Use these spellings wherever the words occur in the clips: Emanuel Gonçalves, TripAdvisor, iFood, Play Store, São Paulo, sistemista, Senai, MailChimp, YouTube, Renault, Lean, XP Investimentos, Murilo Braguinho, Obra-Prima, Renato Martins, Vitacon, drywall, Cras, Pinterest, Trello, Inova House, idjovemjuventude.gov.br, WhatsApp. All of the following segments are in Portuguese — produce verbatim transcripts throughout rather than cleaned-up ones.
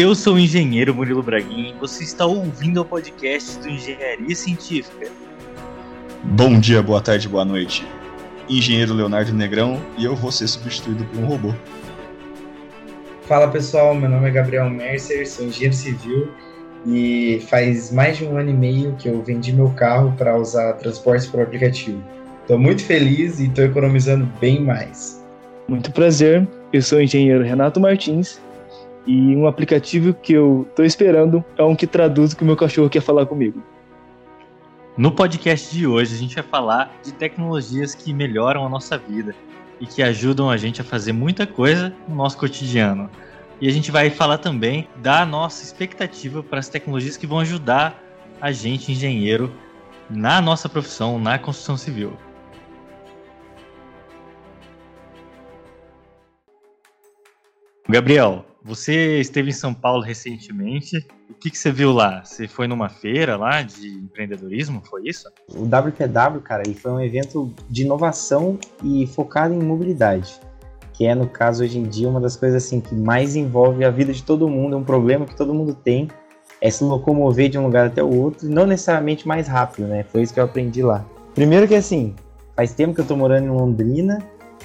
Eu sou o engenheiro Murilo Braguinho e você está ouvindo o podcast do Engenharia Científica. Bom dia, boa tarde, boa noite. Engenheiro Leonardo Negrão e eu vou ser substituído por um robô. Fala pessoal, meu nome é Gabriel Mercer, sou engenheiro civil e faz mais de um ano e meio que eu vendi meu carro para usar transporte por aplicativo. Estou muito feliz e estou economizando bem mais. Muito prazer, eu sou o engenheiro Renato Martins e um aplicativo que eu estou esperando é um que traduz o que o meu cachorro quer falar comigo. No podcast de hoje a gente vai falar de tecnologias que melhoram a nossa vida e que ajudam a gente a fazer muita coisa no nosso cotidiano. E a gente vai falar também da nossa expectativa para as tecnologias que vão ajudar a gente, engenheiro, na nossa profissão, na construção civil. Gabriel, você esteve em São Paulo recentemente. O que, que você viu lá? Você foi numa feira lá de empreendedorismo? Foi isso? O W P W, cara, ele foi um evento de inovação e focado em mobilidade, que é, no caso, hoje em dia, uma das coisas assim, que mais envolve a vida de todo mundo, é um problema que todo mundo tem, é se locomover de um lugar até o outro, não necessariamente mais rápido, né? Foi isso que eu aprendi lá. Primeiro que, assim, faz tempo que eu tô morando em Londrina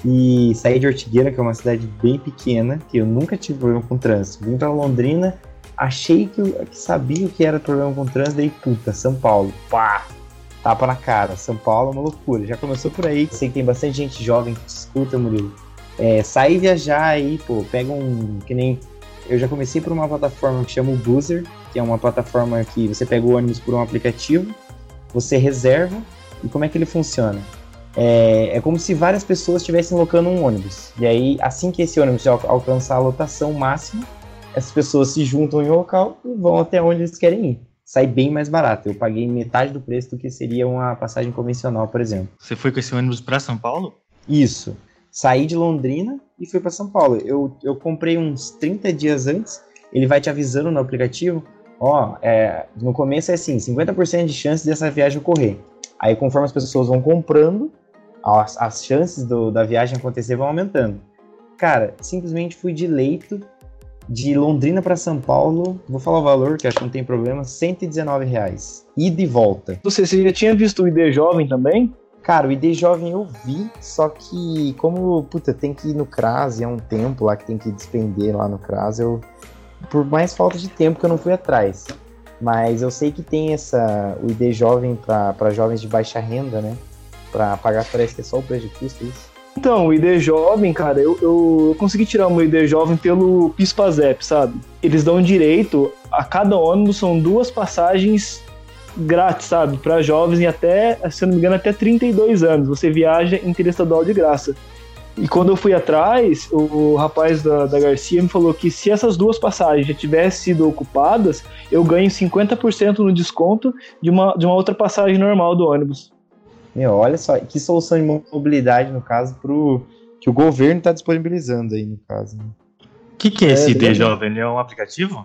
e saí de Ortigueira, que é uma cidade bem pequena, que eu nunca tive problema com trânsito. Vim pra Londrina, achei que, que sabia o que era problema com trânsito, daí, puta, São Paulo, pá! Tapa na cara, São Paulo é uma loucura. Já começou por aí, sei que tem bastante gente jovem que te escuta, Murilo. É, sair viajar aí, pô, pega um, que nem, eu já comecei por uma plataforma que chama o Buser, que é uma plataforma que você pega o ônibus por um aplicativo, você reserva, e como é que ele funciona? É, é como se várias pessoas estivessem locando um ônibus, e aí, assim que esse ônibus alcançar a lotação máxima, essas pessoas se juntam em um local e vão até onde eles querem ir. Sai bem mais barato, eu paguei metade do preço do que seria uma passagem convencional, por exemplo. Você foi com esse ônibus para São Paulo? Isso. Saí de Londrina e fui para São Paulo. Eu, eu comprei uns trinta dias antes, ele vai te avisando no aplicativo, ó, é, no começo é assim, cinquenta por cento de chance dessa viagem ocorrer. Aí conforme as pessoas vão comprando, as, as chances do, da viagem acontecer vão aumentando. Cara, simplesmente fui de leito, de Londrina para São Paulo, vou falar o valor, que acho que não tem problema, cento e dezenove reais, ida e volta. Você, você já tinha visto o I D Jovem também? Cara, o I D Jovem eu vi, só que como, puta, tem que ir no Cras, e é um tempo lá que tem que despender lá no Cras, eu, por mais falta de tempo que eu não fui atrás. Mas eu sei que tem essa, o I D Jovem para jovens de baixa renda, né? Para pagar, parece que é só o preço de custo, isso. Então, o I D Jovem, cara, eu, eu, eu consegui tirar o meu I D Jovem pelo PIS/PASEP, sabe? Eles dão direito, a cada ônibus são duas passagens grátis, sabe, para jovens e até, se eu não me engano, até trinta e dois anos, você viaja interestadual de graça. E quando eu fui atrás, o rapaz da, da Garcia me falou que se essas duas passagens já tivessem sido ocupadas, eu ganho cinquenta por cento no desconto de uma, de uma outra passagem normal do ônibus. Meu, olha só, que solução de mobilidade, no caso, pro, que o governo está disponibilizando aí, no caso. O que, que é esse I D Jovem? Ele é um aplicativo?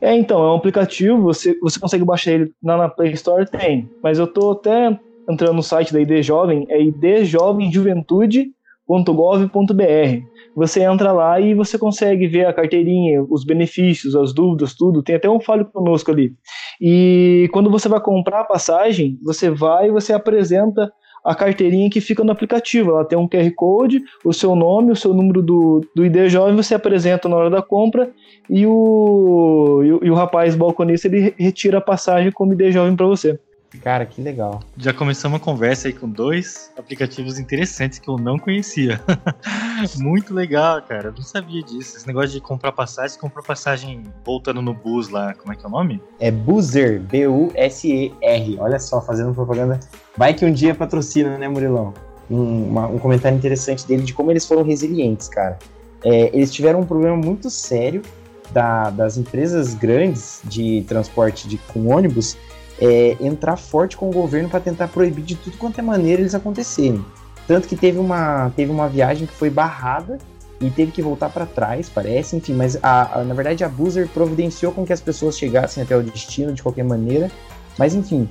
É, então, é um aplicativo, você, você consegue baixar ele na, na Play Store, tem, mas eu tô até entrando no site da I D Jovem, é i d jovem juventude ponto gov ponto b r. Você entra lá e você consegue ver a carteirinha, os benefícios, as dúvidas, tudo, tem até um Fale Conosco ali. E quando você vai comprar a passagem, você vai e você apresenta a carteirinha que fica no aplicativo, ela tem um Q R Code, o seu nome, o seu número do, do I D Jovem, você apresenta na hora da compra e o, e o, e o rapaz balconista, ele retira a passagem como I D Jovem para você. Cara, que legal. Já começamos uma conversa aí com dois aplicativos interessantes que eu não conhecia. Muito legal, cara, eu não sabia disso. Esse negócio de comprar passagem, comprar passagem voltando no bus lá, como é que é o nome? É Buser, B U S E R. Olha só, fazendo propaganda. Vai que um dia patrocina, né, Murilão? Um, uma, um comentário interessante dele de como eles foram resilientes, cara. É, eles tiveram um problema muito sério da, das empresas grandes de transporte de, com ônibus É, entrar forte com o governo para tentar proibir de tudo quanto é maneira eles acontecerem. Tanto que teve uma, teve uma viagem que foi barrada e teve que voltar para trás, parece, enfim, mas a, a, na verdade a Buser providenciou com que as pessoas chegassem até o destino de qualquer maneira, mas enfim,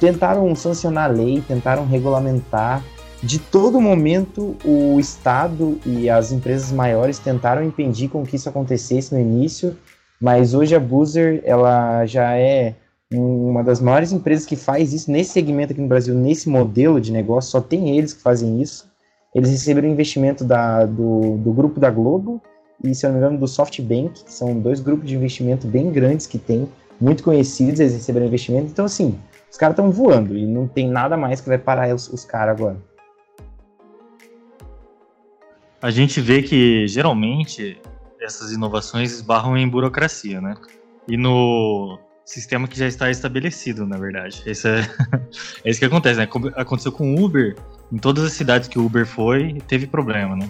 tentaram sancionar a lei, tentaram regulamentar, de todo momento o Estado e as empresas maiores tentaram impedir com que isso acontecesse no início, Mas hoje a Buser, ela já é uma das maiores empresas que faz isso nesse segmento aqui no Brasil, nesse modelo de negócio, só tem eles que fazem isso. Eles receberam investimento da, do, do grupo da Globo e, se eu não me engano, do SoftBank, que são dois grupos de investimento bem grandes que tem, muito conhecidos, eles receberam investimento. Então, assim, os caras estão voando e não tem nada mais que vai parar os, os caras agora. A gente vê que, geralmente, essas inovações esbarram em burocracia, né? E no sistema que já está estabelecido, na verdade. Isso é, é isso que acontece, né? Aconteceu com o Uber, em todas as cidades que o Uber foi, teve problema, né?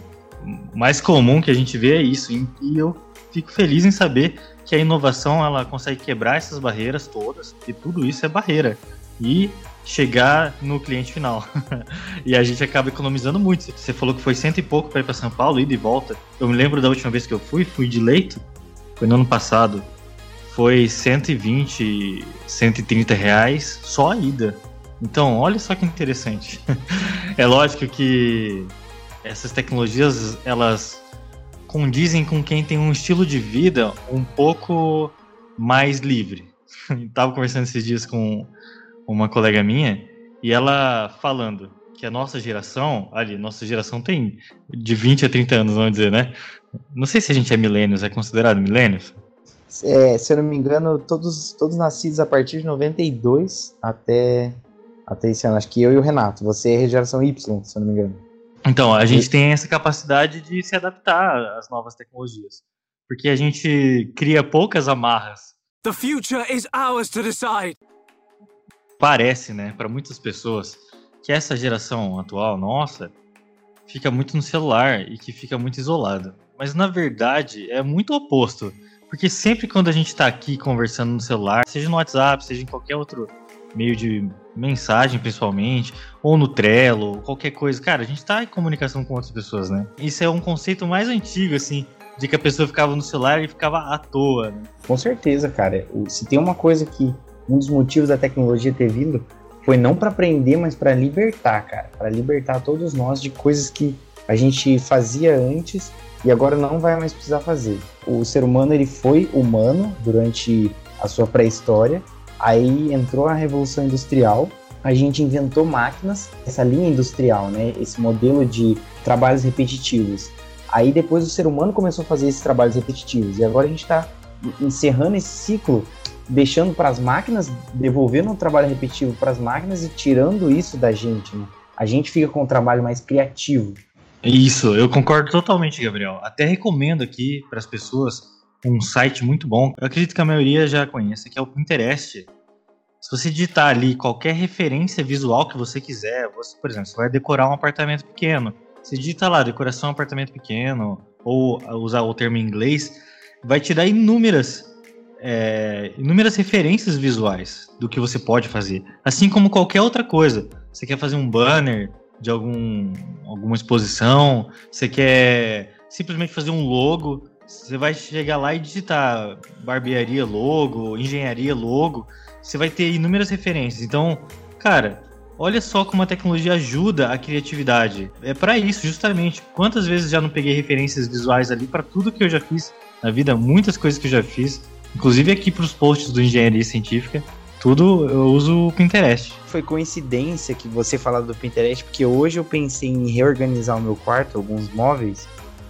O mais comum que a gente vê é isso, e eu fico feliz em saber que a inovação, ela consegue quebrar essas barreiras todas, e tudo isso é barreira, e chegar no cliente final. E a gente acaba economizando muito. Você falou que foi cento e pouco para ir para São Paulo, ida e volta. Eu me lembro da última vez que eu fui, fui de leito, foi no ano passado, foi cento e vinte, cento e trinta reais só a ida. Então, olha só que interessante. É lógico que essas tecnologias, elas condizem com quem tem um estilo de vida um pouco mais livre. Estava conversando esses dias com uma colega minha e ela falando que a nossa geração, ali, nossa geração tem de vinte a trinta anos, vamos dizer, né? Não sei se a gente é millennials, é considerado millennials? É, se eu não me engano, todos, todos nascidos a partir de noventa e dois até... Até esse ano, acho que eu e o Renato. Você é geração Y, se eu não me engano. Então, a gente tem essa capacidade de se adaptar às novas tecnologias. Porque a gente cria poucas amarras. The future is ours to decide. Parece, né, para muitas pessoas, que essa geração atual, nossa, fica muito no celular e que fica muito isolada. Mas, na verdade, é muito oposto. Porque sempre quando a gente está aqui conversando no celular, seja no WhatsApp, seja em qualquer outro meio de mensagem, principalmente, ou no Trello, qualquer coisa. Cara, a gente tá em comunicação com outras pessoas, né? Isso é um conceito mais antigo, assim, de que a pessoa ficava no celular e ficava à toa, né? Com certeza, cara. Se tem uma coisa que um dos motivos da tecnologia ter vindo foi não para aprender, mas para libertar, cara. Para libertar todos nós de coisas que a gente fazia antes e agora não vai mais precisar fazer. O ser humano, ele foi humano durante a sua pré-história. Aí entrou a Revolução Industrial, a gente inventou máquinas, essa linha industrial, né? Esse modelo de trabalhos repetitivos. Aí depois o ser humano começou a fazer esses trabalhos repetitivos, e agora a gente está encerrando esse ciclo, deixando para as máquinas, devolvendo o trabalho repetitivo para as máquinas e tirando isso da gente, né? A gente fica com um trabalho mais criativo. Isso, eu concordo totalmente, Gabriel. Até recomendo aqui para as pessoas um site muito bom, eu acredito que a maioria já conhece, que é o Pinterest. Se você digitar ali qualquer referência visual que você quiser, você, por exemplo, você vai decorar um apartamento pequeno, você digita lá, decoração apartamento pequeno, ou usar o termo em inglês, vai te dar inúmeras, é, inúmeras referências visuais do que você pode fazer, assim como qualquer outra coisa. Você quer fazer um banner de algum, alguma exposição, você quer simplesmente fazer um logo, você vai chegar lá e digitar barbearia logo, engenharia logo, você vai ter inúmeras referências. Então, cara, olha só como a tecnologia ajuda a criatividade. É para isso, justamente. Quantas vezes já não peguei referências visuais ali para tudo que eu já fiz na vida, muitas coisas que eu já fiz, inclusive aqui para os posts do Engenharia Científica, tudo eu uso o Pinterest. Foi coincidência que você falar do Pinterest, porque hoje eu pensei em reorganizar o meu quarto, alguns móveis,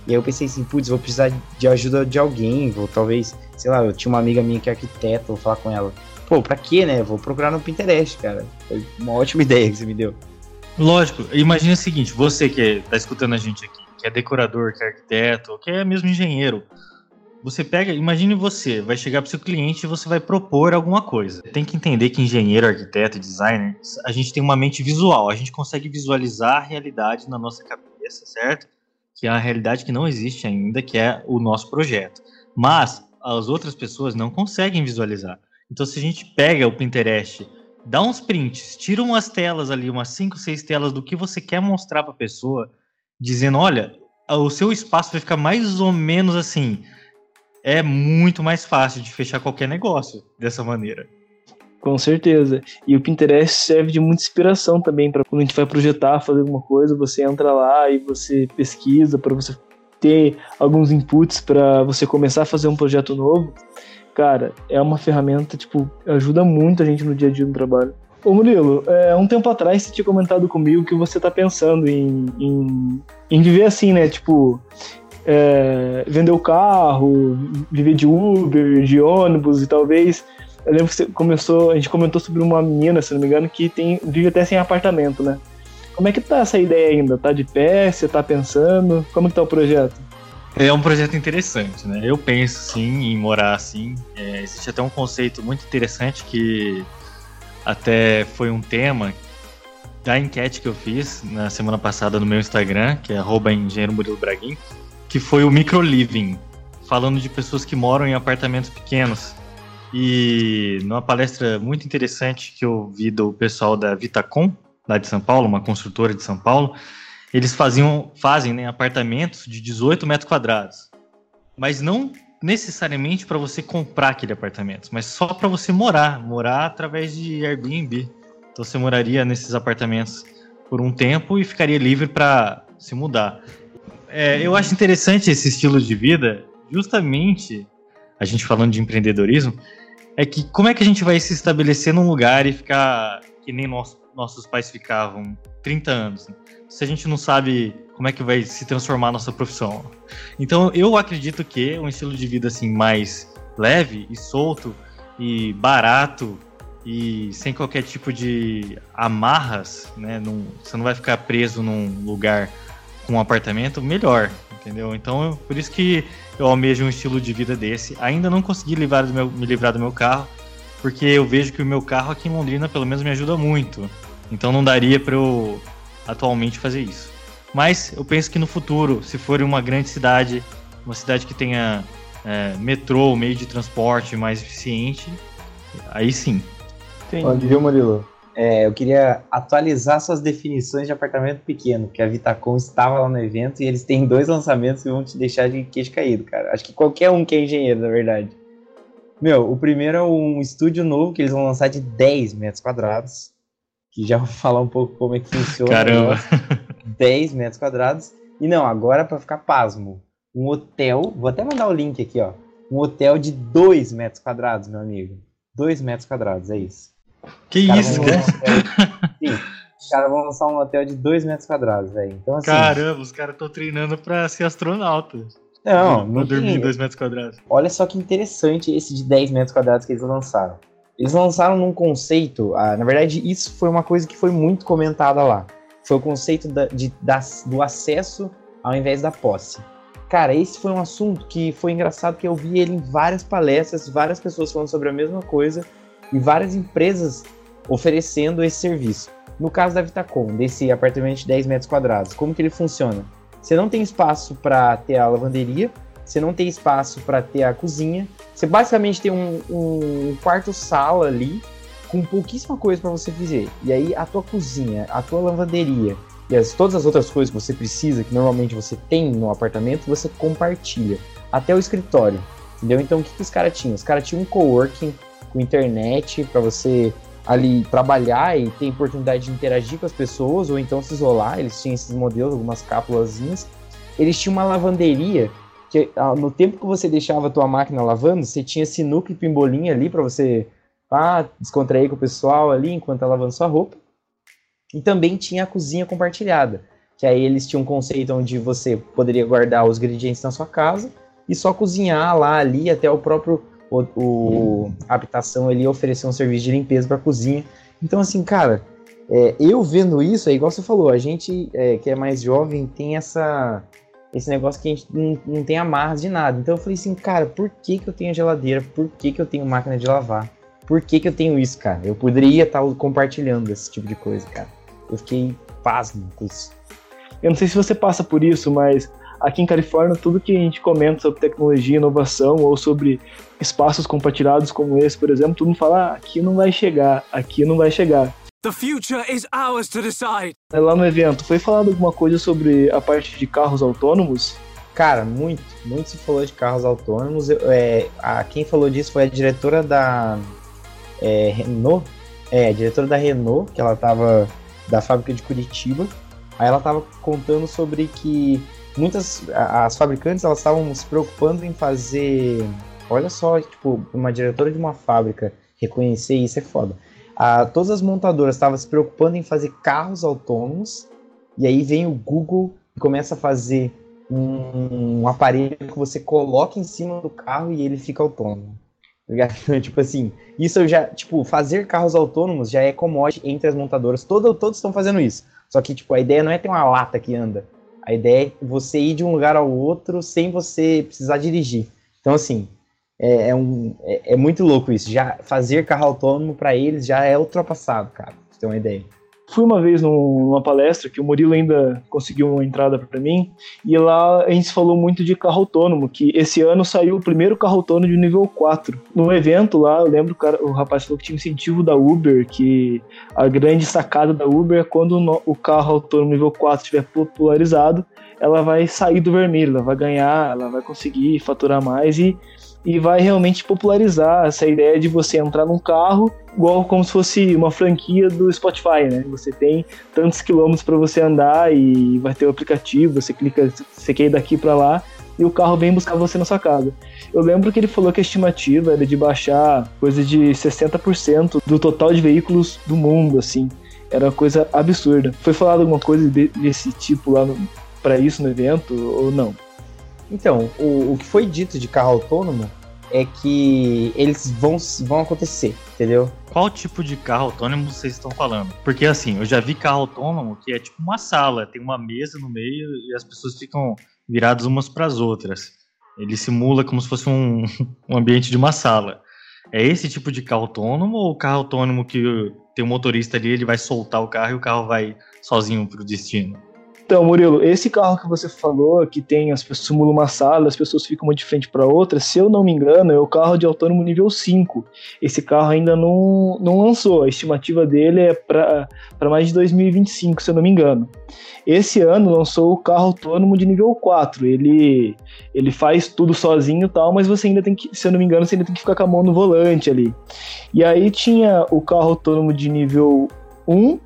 e aí eu pensei assim, putz, vou precisar de ajuda de alguém, vou talvez, sei lá, eu tinha uma amiga minha que é arquiteta, vou falar com ela. Pô, pra quê, né? Vou procurar no Pinterest, cara. Foi uma ótima ideia que você me deu. Lógico, imagina o seguinte, você que tá escutando a gente aqui, que é decorador, que é arquiteto, que é mesmo engenheiro, você pega, imagine você, vai chegar pro seu cliente e você vai propor alguma coisa. Tem que entender que engenheiro, arquiteto, designer, a gente tem uma mente visual, a gente consegue visualizar a realidade na nossa cabeça, certo? Que é a realidade que não existe ainda, que é o nosso projeto. Mas as outras pessoas não conseguem visualizar. Então, se a gente pega o Pinterest, dá uns prints, tira umas telas ali, umas cinco, seis telas do que você quer mostrar para a pessoa, dizendo, olha, o seu espaço vai ficar mais ou menos assim. É muito mais fácil de fechar qualquer negócio dessa maneira. Com certeza. E o Pinterest serve de muita inspiração também para quando a gente vai projetar, fazer alguma coisa, você entra lá e você pesquisa para você ter alguns inputs para você começar a fazer um projeto novo, cara, é uma ferramenta, tipo, ajuda muito a gente no dia a dia do trabalho. Ô Murilo, é, um tempo atrás você tinha comentado comigo que você tá pensando em, em, em viver assim, né, tipo, é, vender o carro, viver de Uber, de ônibus e talvez... Eu lembro que você começou, a gente comentou sobre uma menina, se não me engano, que tem, vive até sem apartamento, né? Como é que tá essa ideia ainda? Tá de pé? Você tá pensando? Como que tá o projeto? É um projeto interessante, né? Eu penso, sim, em morar assim. É, existe até um conceito muito interessante que até foi um tema da enquete que eu fiz na semana passada no meu Instagram, que é arroba engenheiro Murilo Braguinho, que foi o microliving, falando de pessoas que moram em apartamentos pequenos. E numa palestra muito interessante que eu vi do pessoal da Vitacon, lá de São Paulo, uma construtora de São Paulo, eles faziam, fazem né, apartamentos de dezoito metros quadrados, mas não necessariamente para você comprar aquele apartamento, mas só para você morar, morar através de Airbnb. Então você moraria nesses apartamentos por um tempo e ficaria livre para se mudar. É, eu acho interessante esse estilo de vida, justamente... a gente falando de empreendedorismo, é que como é que a gente vai se estabelecer num lugar e ficar que nem nosso, nossos pais ficavam trinta anos, né? Se a gente não sabe como é que vai se transformar a nossa profissão. Então, eu acredito que um estilo de vida assim, mais leve e solto e barato e sem qualquer tipo de amarras, né? Não, você não vai ficar preso num lugar com um apartamento, melhor. Entendeu? Então, eu, por isso que eu almejo um estilo de vida desse. Ainda não consegui livrar do meu, me livrar do meu carro, porque eu vejo que o meu carro aqui em Londrina, pelo menos, me ajuda muito. Então, não daria para eu, atualmente, fazer isso. Mas eu penso que no futuro, se for uma grande cidade, uma cidade que tenha é, metrô, meio de transporte mais eficiente, aí sim. Pode ver, Murilo. É, eu queria atualizar suas definições de apartamento pequeno, que a Vitacom estava lá no evento e eles têm dois lançamentos que vão te deixar de queixo caído, cara. Acho que qualquer um que é engenheiro, na verdade. Meu, o primeiro é um estúdio novo que eles vão lançar de dez metros quadrados, que já vou falar um pouco como é que funciona. Caramba! dez metros quadrados. E não, agora para ficar pasmo, um hotel, vou até mandar o link aqui, ó. Um hotel de dois metros quadrados, meu amigo. dois metros quadrados, é isso. Que cara, isso, cara? Sim, os caras vão lançar um hotel de dois metros quadrados, velho. Então, assim, caramba, os caras estão treinando pra ser astronauta. Não, não. Pra dormir em dois metros quadrados. Olha só que interessante esse de dez metros quadrados que eles lançaram. Eles lançaram num conceito, ah, na verdade, isso foi uma coisa que foi muito comentada lá. Foi o conceito da, de, das, do acesso ao invés da posse. Cara, esse foi um assunto que foi engraçado, que eu vi ele em várias palestras, várias pessoas falando sobre a mesma coisa. E várias empresas oferecendo esse serviço. No caso da Vitacom, desse apartamento de dez metros quadrados, como que ele funciona? Você não tem espaço para ter a lavanderia, você não tem espaço para ter a cozinha, você basicamente tem um, um quarto-sala ali com pouquíssima coisa para você fazer. E aí a tua cozinha, a tua lavanderia e as, todas as outras coisas que você precisa, que normalmente você tem no apartamento, você compartilha, até o escritório, entendeu? Então o que, que os caras tinham? Os caras tinham um coworking com internet, para você ali trabalhar e ter oportunidade de interagir com as pessoas, ou então se isolar. Eles tinham esses modelos, algumas cápsulazinhas. Eles tinham uma lavanderia, que no tempo que você deixava a tua máquina lavando, você tinha sinuca e pimbolinha ali, para você ah, descontrair com o pessoal ali, enquanto tá lavando sua roupa. E também tinha a cozinha compartilhada, que aí eles tinham um conceito onde você poderia guardar os ingredientes na sua casa, e só cozinhar lá, ali, até o próprio... O, o, a habitação ele ofereceu um serviço de limpeza para a cozinha. Então assim, cara, é, eu vendo isso, é igual você falou, a gente é, que é mais jovem tem essa, esse negócio que a gente não, não tem amarras de nada. Então eu falei assim, cara, por que que eu tenho geladeira? Por que que eu tenho máquina de lavar? Por que que eu tenho isso, cara? Eu poderia estar compartilhando esse tipo de coisa, cara. Eu fiquei pasmo com isso. Eu não sei se você passa por isso, mas aqui em Califórnia, tudo que a gente comenta sobre tecnologia, inovação ou sobre espaços compartilhados como esse, por exemplo, todo mundo fala, ah, aqui não vai chegar, aqui não vai chegar. The future is ours to decide. Lá no evento, foi falado alguma coisa sobre a parte de carros autônomos? Cara, muito, muito se falou de carros autônomos. É, a, quem falou disso foi a diretora da é, Renault, é, a diretora da Renault, que ela estava da fábrica de Curitiba. Aí ela estava contando sobre que muitas, as fabricantes, elas estavam se preocupando em fazer, olha só, tipo, uma diretora de uma fábrica reconhecer isso é foda. Ah, todas as montadoras estavam se preocupando em fazer carros autônomos, e aí vem o Google e começa a fazer um, um aparelho que você coloca em cima do carro e ele fica autônomo. Tipo assim, isso eu já, tipo, fazer carros autônomos já é commodity entre as montadoras, Todo, todos estão fazendo isso. Só que, tipo, a ideia não é ter uma lata que anda, a ideia é você ir de um lugar ao outro sem você precisar dirigir. Então, assim, é, é, um, é, é muito louco isso. Já fazer carro autônomo pra eles já é ultrapassado, cara, pra você ter uma ideia. Fui uma vez numa palestra que o Murilo ainda conseguiu uma entrada pra mim, e lá a gente falou muito de carro autônomo, que esse ano saiu o primeiro carro autônomo de nível quatro. No evento lá, eu lembro que o rapaz falou que tinha incentivo da Uber, que a grande sacada da Uber é quando o carro autônomo nível quatro estiver popularizado, ela vai sair do vermelho, ela vai ganhar, ela vai conseguir faturar mais e... e vai realmente popularizar essa ideia de você entrar num carro igual como se fosse uma franquia do Spotify, né? Você tem tantos quilômetros para você andar e vai ter o aplicativo, você clica, você quer ir daqui para lá e o carro vem buscar você na sua casa. Eu lembro que ele falou que a estimativa era de baixar coisa de sessenta por cento do total de veículos do mundo, assim. Era uma coisa absurda. Foi falado alguma coisa desse tipo lá para isso no evento ou não? Então, o, o que foi dito de carro autônomo é que eles vão, vão acontecer, entendeu? Qual tipo de carro autônomo vocês estão falando? Porque assim, eu já vi carro autônomo que é tipo uma sala, tem uma mesa no meio e as pessoas ficam viradas umas para as outras. Ele simula como se fosse um, um ambiente de uma sala. É esse tipo de carro autônomo ou carro autônomo que tem um motorista ali, ele vai soltar o carro e o carro vai sozinho pro destino? Então, Murilo, esse carro que você falou, que tem as pessoas simulam uma sala, as pessoas ficam uma de frente para outra, se eu não me engano, é o carro de autônomo nível cinco. Esse carro ainda não, não lançou, a estimativa dele é para mais de dois mil e vinte e cinco, se eu não me engano. Esse ano lançou o carro autônomo de nível quatro, ele, ele faz tudo sozinho e tal, mas você ainda tem que, se eu não me engano, você ainda tem que ficar com a mão no volante ali. E aí tinha o carro autônomo de nível um,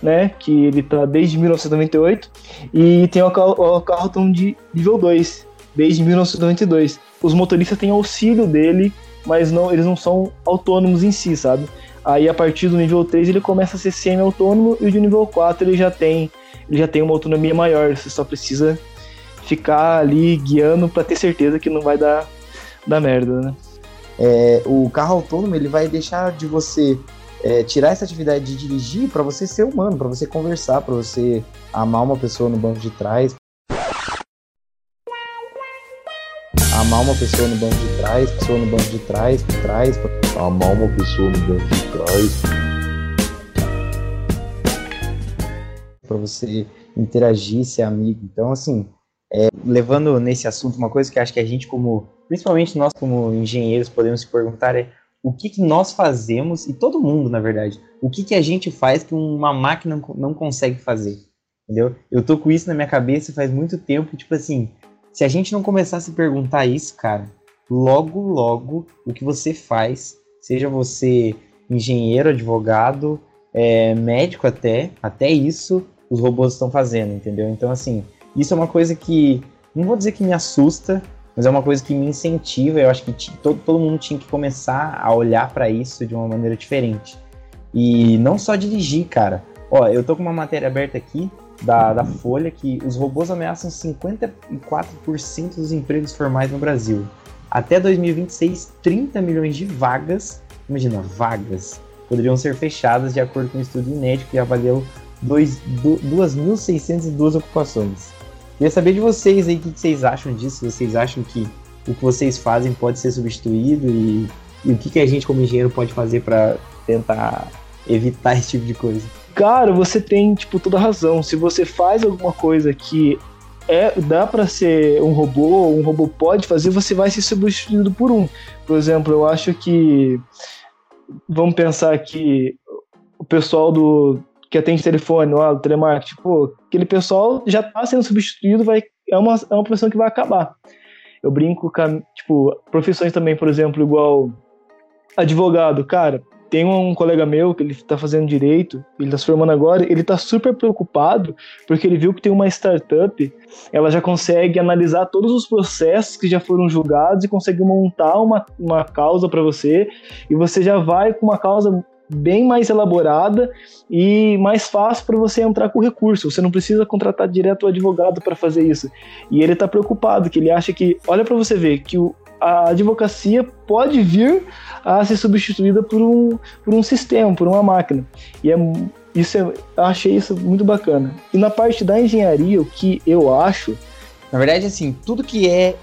né, que ele está desde mil novecentos e noventa e oito, e tem o carro, carro autônomo de nível dois, desde mil novecentos e noventa e dois. Os motoristas têm auxílio dele, mas não, eles não são autônomos em si, sabe? Aí a partir do nível três ele começa a ser semi-autônomo, e o de nível quatro ele já tem, ele já tem uma autonomia maior, você só precisa ficar ali guiando para ter certeza que não vai dar, dar merda, né? É, o carro autônomo ele vai deixar de você... É, tirar essa atividade de dirigir para você ser humano, para você conversar, para você amar uma pessoa no banco de trás. Amar uma pessoa no banco de trás, pessoa no banco de trás, por trás, por... amar uma pessoa no banco de trás. Para você interagir, ser amigo. Então, assim, é, levando nesse assunto uma coisa que acho que a gente como, principalmente nós como engenheiros, podemos se perguntar é o que, que nós fazemos, e todo mundo, na verdade, o que, que a gente faz que uma máquina não consegue fazer, entendeu? Eu tô com isso na minha cabeça faz muito tempo, tipo assim, se a gente não começar a se perguntar isso, cara, logo, logo, o que você faz, seja você engenheiro, advogado, é, médico até, até isso, os robôs estão fazendo, entendeu? Então, assim, isso é uma coisa que, não vou dizer que me assusta, mas é uma coisa que me incentiva, eu acho que t- todo, todo mundo tinha que começar a olhar para isso de uma maneira diferente. E não só dirigir, cara. Ó, eu tô com uma matéria aberta aqui, da, da Folha, que os robôs ameaçam cinquenta e quatro por cento dos empregos formais no Brasil. Até dois mil e vinte e seis, trinta milhões de vagas, imagina, vagas, poderiam ser fechadas de acordo com um estudo inédito que avaliou dois mil seiscentas e duas ocupações. Queria saber de vocês aí, o que vocês acham disso, vocês acham que o que vocês fazem pode ser substituído e, e o que, que a gente como engenheiro pode fazer para tentar evitar esse tipo de coisa? Cara, você tem, tipo, toda a razão. Se você faz alguma coisa que é, dá para ser um robô, um robô pode fazer, você vai ser substituído por um. Por exemplo, eu acho que, vamos pensar que o pessoal do... que atende telefone, lá, do telemarketing, pô, aquele pessoal já tá sendo substituído, vai, é, uma, é uma profissão que vai acabar. Eu brinco com, tipo, profissões também, por exemplo, igual advogado, cara, Tem um colega meu que ele tá fazendo direito, ele tá se formando agora, ele tá super preocupado porque ele viu que tem uma startup, ela já consegue analisar todos os processos que já foram julgados e consegue montar uma, uma causa para você, e você já vai com uma causa bem mais elaborada e mais fácil para você entrar com o recurso. Você não precisa contratar direto o advogado para fazer isso. E ele tá preocupado, que ele acha que, olha para você ver, que o a advocacia pode vir a ser substituída por um, por um sistema, por uma máquina. E é, isso é, eu achei isso muito bacana. E na parte da engenharia, o que eu acho... Na verdade, assim, tudo que é,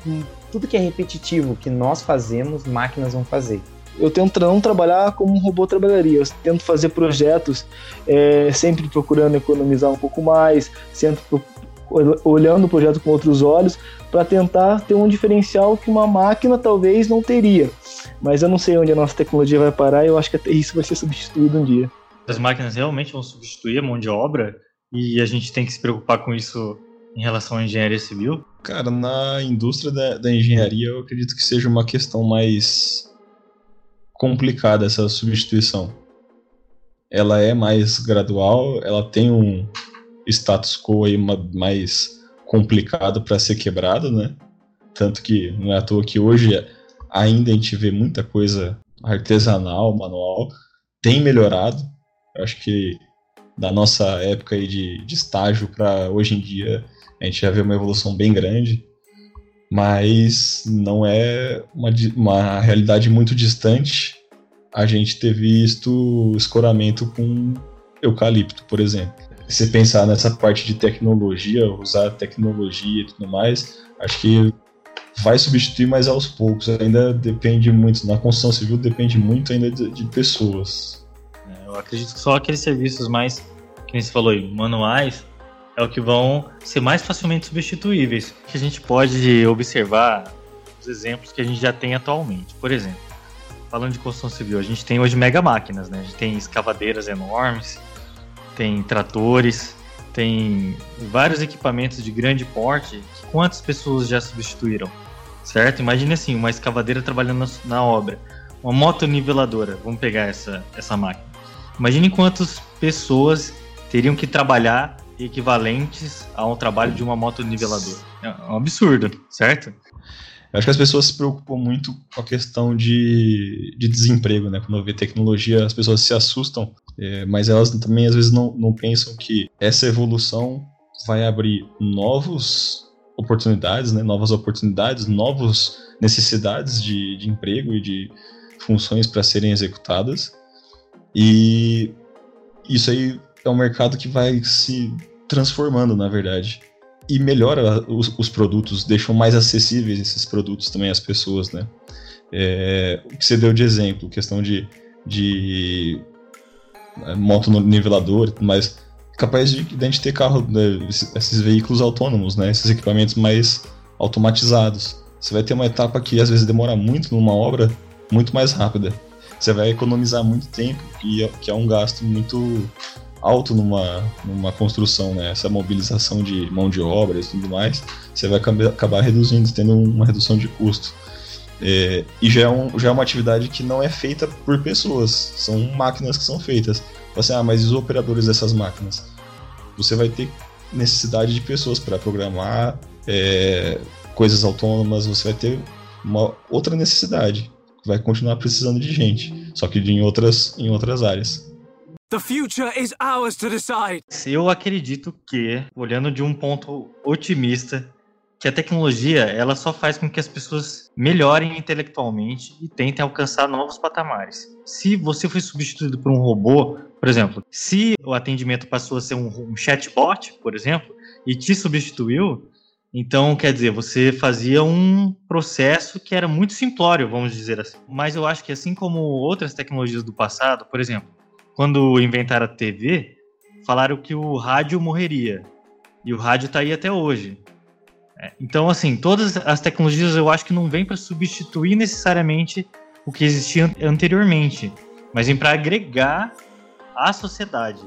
tudo que é repetitivo que nós fazemos, máquinas vão fazer. Eu tento não trabalhar como um robô trabalharia. Eu tento fazer projetos é, sempre procurando economizar um pouco mais, sempre olhando o projeto com outros olhos, para tentar ter um diferencial que uma máquina talvez não teria. Mas eu não sei onde a nossa tecnologia vai parar, e eu acho que até isso vai ser substituído um dia. As máquinas realmente vão substituir a mão de obra, e a gente tem que se preocupar com isso em relação à engenharia civil? Cara, na indústria da, da engenharia, eu acredito que seja uma questão mais complicada essa substituição. Ela é mais gradual, ela tem um status quo aí mais complicado para ser quebrado, né? Tanto que não é à toa que hoje ainda a gente vê muita coisa artesanal, manual, tem melhorado. Eu acho que da nossa época aí de, de estágio para hoje em dia a gente já vê uma evolução bem grande, mas não é uma, uma realidade muito distante a gente ter visto escoramento com eucalipto, por exemplo. Se pensar nessa parte de tecnologia, usar tecnologia e tudo mais, acho que vai substituir, mas aos poucos. Ainda depende muito, na construção civil depende muito ainda de, de pessoas. Eu acredito que só aqueles serviços mais, que nem você falou aí, manuais, é o que vão ser mais facilmente substituíveis. Que a gente pode observar os exemplos que a gente já tem atualmente. Por exemplo, falando de construção civil, a gente tem hoje mega máquinas, né? A gente tem escavadeiras enormes, tem tratores, tem vários equipamentos de grande porte. Quantas pessoas já substituíram, certo? Imagina assim, uma escavadeira trabalhando na obra, uma motoniveladora, vamos pegar essa, essa máquina. Imagine quantas pessoas teriam que trabalhar equivalentes a um trabalho de uma motoniveladora. É um absurdo, certo? Eu acho que as pessoas se preocupam muito com a questão de, de desemprego, né? Quando vê tecnologia, as pessoas se assustam, é, mas elas também às vezes não, não pensam que essa evolução vai abrir novas oportunidades, né? Novas oportunidades, novas necessidades de, de emprego e de funções para serem executadas. E isso aí é um mercado que vai se transformando, na verdade. E melhora os, os produtos, deixam mais acessíveis esses produtos também às pessoas, né? É, o que você deu de exemplo, questão de, de moto no nivelador, mas capaz de, de a gente ter carro, né, esses, esses veículos autônomos, né? Esses equipamentos mais automatizados. Você vai ter uma etapa que às vezes demora muito numa obra, muito mais rápida. Você vai economizar muito tempo, e que é um gasto muito alto numa, numa construção, né? Essa mobilização de mão de obra e tudo mais, você vai acabar reduzindo, tendo uma redução de custo. É, e já é, um, já é uma atividade que não é feita por pessoas, são máquinas que são feitas. Você, ah, mas os operadores dessas máquinas? Você vai ter necessidade de pessoas para programar é, coisas autônomas, você vai ter uma outra necessidade, vai continuar precisando de gente, só que de, em, outras, em outras áreas. The future is ours to decide. Eu acredito que, olhando de um ponto otimista, que a tecnologia ela só faz com que as pessoas melhorem intelectualmente e tentem alcançar novos patamares. Se você foi substituído por um robô, por exemplo, se o atendimento passou a ser um, um chatbot, por exemplo, e te substituiu, então, quer dizer, você fazia um processo que era muito simplório, vamos dizer assim. Mas eu acho que, assim como outras tecnologias do passado, por exemplo, quando inventaram a T V, falaram que o rádio morreria. E o rádio está aí até hoje. Então, assim, todas as tecnologias eu acho que não vêm para substituir necessariamente o que existia anteriormente, mas vêm para agregar à sociedade.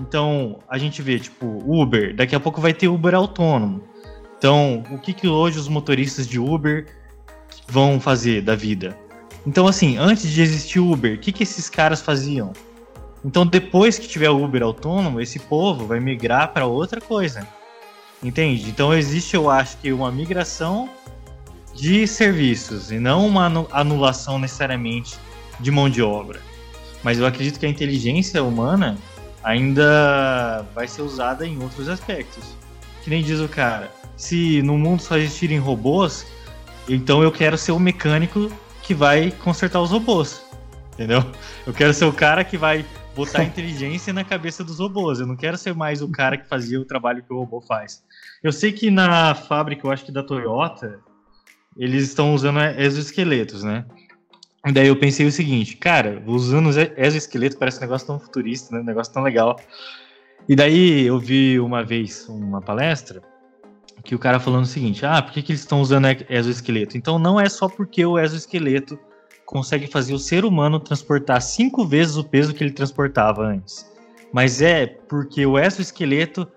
Então, a gente vê, tipo, Uber, daqui a pouco vai ter Uber autônomo. Então, o que, que hoje os motoristas de Uber vão fazer da vida? Então, assim, antes de existir o Uber, o que, que esses caras faziam? Então, depois que tiver o Uber autônomo, esse povo vai migrar para outra coisa. Entende? Então, existe, eu acho, que uma migração de serviços e não uma anulação necessariamente de mão de obra. Mas eu acredito que a inteligência humana ainda vai ser usada em outros aspectos. Que nem diz o cara, se no mundo só existirem robôs, então eu quero ser o mecânico que vai consertar os robôs, entendeu? Eu quero ser o cara que vai botar inteligência na cabeça dos robôs. Eu não quero ser mais o cara que fazia o trabalho que o robô faz. Eu sei que na fábrica, eu acho que da Toyota, eles estão usando exoesqueletos, né? E daí eu pensei o seguinte, cara, usando exoesqueleto parece um negócio tão futurista, né? Um negócio tão legal. E daí eu vi uma vez uma palestra que o cara falando o seguinte, ah, por que, que eles estão usando exoesqueleto? Então não é só porque o exoesqueleto consegue fazer o ser humano transportar cinco vezes o peso que ele transportava antes, mas é porque o exoesqueleto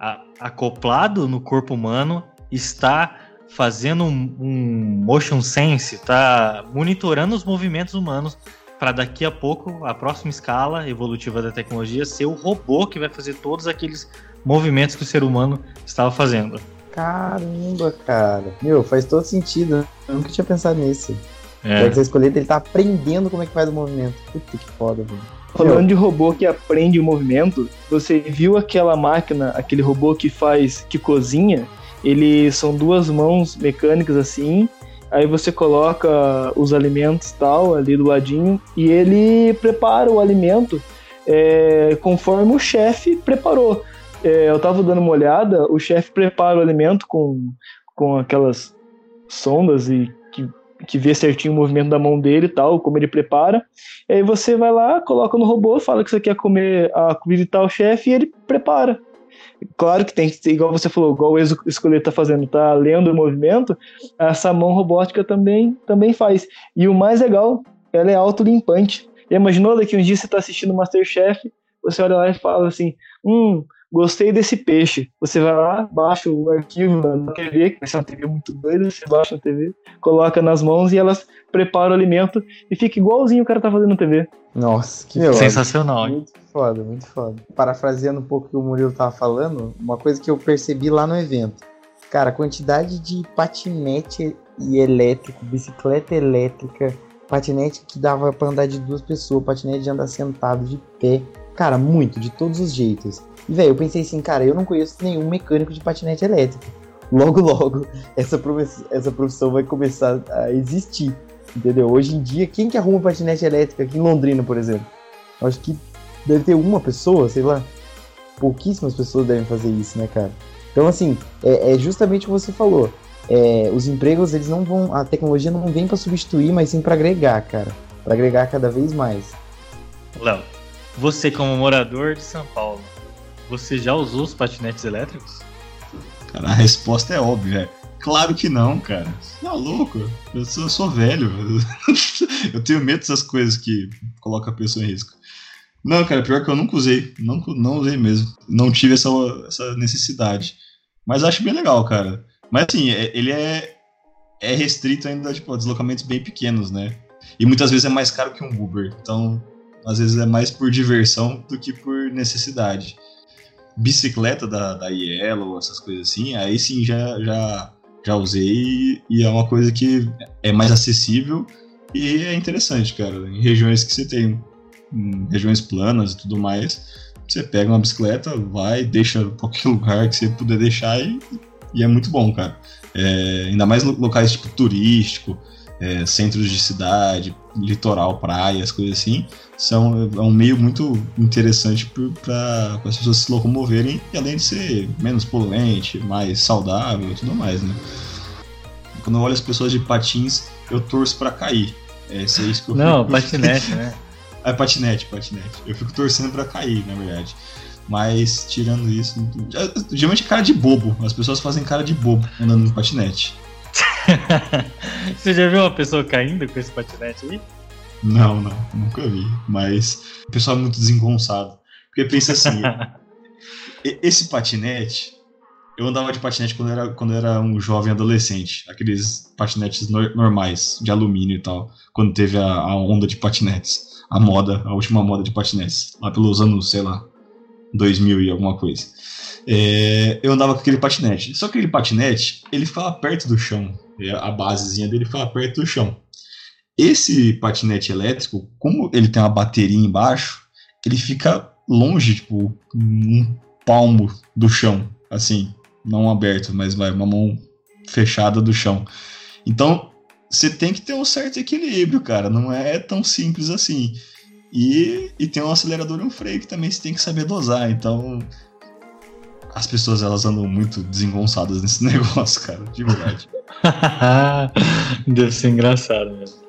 a, acoplado no corpo humano está fazendo um, um motion sense, está monitorando os movimentos humanos para daqui a pouco, a próxima escala evolutiva da tecnologia, ser o robô que vai fazer todos aqueles movimentos que o ser humano estava fazendo. Caramba, cara. Meu, faz todo sentido. Eu nunca tinha pensado nisso. É. O exoesqueleto, ele tá aprendendo como é que faz o movimento. Puta que foda, velho. Falando de robô que aprende o movimento, você viu aquela máquina, aquele robô que faz, que cozinha? Ele são duas mãos mecânicas assim, aí você coloca os alimentos tal ali do ladinho e ele prepara o alimento é, conforme o chefe preparou. Eu tava dando uma olhada, o chefe prepara o alimento com, com aquelas sondas e que, que vê certinho o movimento da mão dele e tal, como ele prepara. E aí você vai lá, coloca no robô, fala que você quer comer a comida e tal, chefe, e ele prepara. Claro que tem que ser, igual você falou, igual o exoesqueleto tá fazendo, tá lendo o movimento, essa mão robótica também, também faz. E o mais legal, ela é autolimpante. Imaginou daqui uns dias você tá assistindo o MasterChef, você olha lá e fala assim, hum... gostei desse peixe. Você vai lá, baixa o arquivo na T V, que vai ser uma T V muito doida, você baixa na T V, coloca nas mãos e elas preparam o alimento e fica igualzinho o cara tá fazendo na T V. Nossa, que sensacional, hein? Muito foda, muito foda. Parafraseando um pouco o que o Murilo tava falando, uma coisa que eu percebi lá no evento. Cara, a quantidade de patinete e elétrico, bicicleta elétrica, patinete que dava pra andar de duas pessoas, patinete de andar sentado, de pé. Cara, muito, de todos os jeitos. E, velho, eu pensei assim, cara, eu não conheço nenhum mecânico de patinete elétrico. Logo, logo, essa, profiss- essa profissão vai começar a existir, entendeu? Hoje em dia, quem que arruma patinete elétrica aqui em Londrina, por exemplo? Eu acho que deve ter uma pessoa, sei lá. Pouquíssimas pessoas devem fazer isso, né, cara? Então, assim, é, é justamente o que você falou. É, os empregos, eles não vão... A tecnologia não vem pra substituir, mas sim pra agregar, cara. Pra agregar cada vez mais. Léo, você como morador de São Paulo, você já usou os patinetes elétricos? Cara, a resposta é óbvia. Claro que não, cara. Você tá louco? Eu sou, eu sou velho. Eu tenho medo dessas coisas que colocam a pessoa em risco. Não, cara, pior que eu nunca usei. Não, não usei mesmo. Não tive essa, essa necessidade. Mas acho bem legal, cara. Mas assim, ele é, é restrito ainda tipo, a deslocamentos bem pequenos, né? E muitas vezes é mais caro que um Uber. Então, às vezes é mais por diversão do que por necessidade. Bicicleta da, da Yellow, essas coisas assim, aí sim já, já, já usei e é uma coisa que é mais acessível e é interessante, cara. Em regiões que você tem, regiões planas e tudo mais, você pega uma bicicleta, vai, deixa em qualquer lugar que você puder deixar e, e é muito bom, cara. É, ainda mais locais tipo turístico, é, centros de cidade, litoral, praia, as coisas assim, são, é um meio muito interessante para as pessoas se locomoverem e além de ser menos poluente, mais saudável e tudo mais, né? Quando eu olho as pessoas de patins, eu torço para cair. É, isso é isso que eu Não, fico... patinete, né? É patinete, patinete. Eu fico torcendo para cair, na verdade. Mas, tirando isso, não... geralmente é cara de bobo. As pessoas fazem cara de bobo andando no patinete. Você já viu uma pessoa caindo com esse patinete aí? Não, não, nunca vi. Mas o pessoal é muito desengonçado. Porque pensa assim, esse patinete Eu andava de patinete quando era, quando era um jovem adolescente. Aqueles patinetes no, normais, de alumínio e tal. Quando teve a, a onda de patinetes. A moda, a última moda de patinetes. Lá pelos anos, sei lá, dois mil e alguma coisa. É, eu andava com aquele patinete. Só que aquele patinete, ele ficava perto do chão. A basezinha dele ficava perto do chão. Esse patinete elétrico, como ele tem uma bateria embaixo, ele fica longe, tipo, um palmo do chão. Assim, mão aberta, mas vai, uma mão fechada do chão. Então, você tem que ter um certo equilíbrio, cara. Não é tão simples assim. E, e tem um acelerador e um freio que também você tem que saber dosar. Então, as pessoas, elas andam muito desengonçadas nesse negócio, cara. De verdade. Deve ser engraçado mesmo.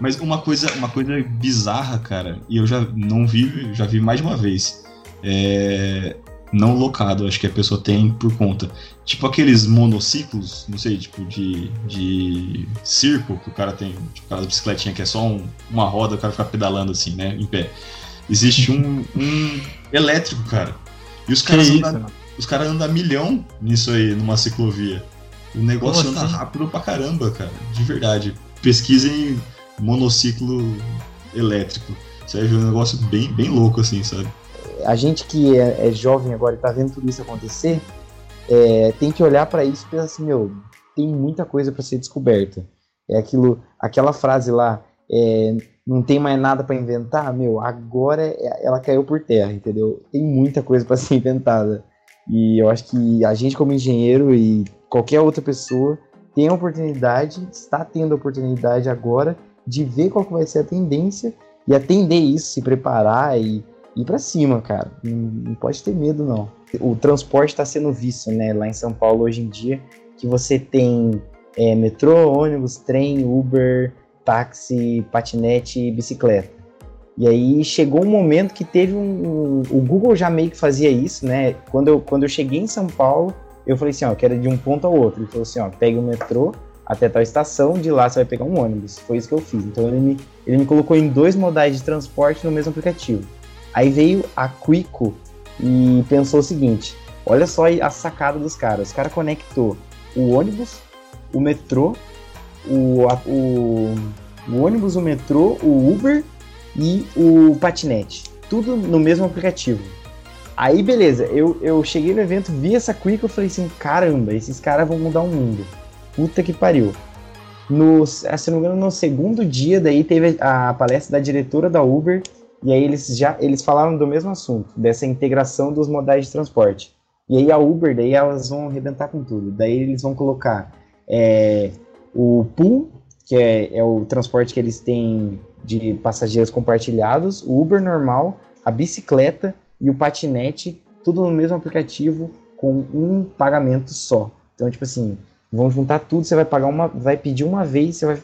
Mas uma coisa, uma coisa bizarra, cara, e eu já não vi, já vi mais de uma vez. É... Não locado, acho que a pessoa tem por conta. Tipo aqueles monociclos, não sei, tipo de, de circo que o cara tem, tipo aquelas bicicletinhas que é só um, uma roda, o cara fica pedalando assim, né, em pé. Existe um, um elétrico, cara. E os caras andam, os caras andam a milhão nisso aí, numa ciclovia. O negócio Nossa. anda rápido pra caramba, cara, de verdade. Pesquisem monociclo elétrico. Isso aí é um negócio bem, bem louco, assim, sabe? A gente que é, é jovem agora e tá vendo tudo isso acontecer, é, tem que olhar para isso e pensar assim, meu, tem muita coisa para ser descoberta. É aquilo, aquela frase lá, é, não tem mais nada para inventar, meu, agora é, ela caiu por terra, entendeu? Tem muita coisa para ser inventada. E eu acho que a gente como engenheiro e qualquer outra pessoa tem a oportunidade, está tendo a oportunidade agora de ver qual que vai ser a tendência e atender isso, se preparar e ir pra cima, cara. Não, não pode ter medo, não. O transporte tá sendo visto, né, lá em São Paulo hoje em dia, que você tem é, metrô, ônibus, trem, Uber, táxi, patinete e bicicleta. E aí chegou um momento que teve um... O Google já meio que fazia isso, né? Quando eu, quando eu cheguei em São Paulo, eu falei assim, ó, quero de um ponto ao outro. Ele falou assim, ó, pega o metrô até tal estação, de lá você vai pegar um ônibus. Foi isso que eu fiz. Então ele me, ele me colocou em dois modais de transporte no mesmo aplicativo. Aí veio a Quico e pensou o seguinte, olha só a sacada dos caras. Os caras conectou o ônibus, o metrô, o, a, o, o ônibus, o metrô, o Uber e o patinete. Tudo no mesmo aplicativo. Aí beleza, eu, eu cheguei no evento, vi essa Quico e falei assim, caramba, esses caras vão mudar o mundo. Puta que pariu. No, se não me engano, no segundo dia daí teve a, a palestra da diretora da Uber. E aí eles já eles falaram do mesmo assunto, dessa integração dos modais de transporte. E aí a Uber, daí elas vão arrebentar com tudo. Daí eles vão colocar é, o pool, que é, é o transporte que eles têm de passageiros compartilhados, o Uber normal, a bicicleta e o patinete, tudo no mesmo aplicativo, com um pagamento só. Então, tipo assim, vão juntar tudo, você vai pagar uma, vai pedir uma vez, você vai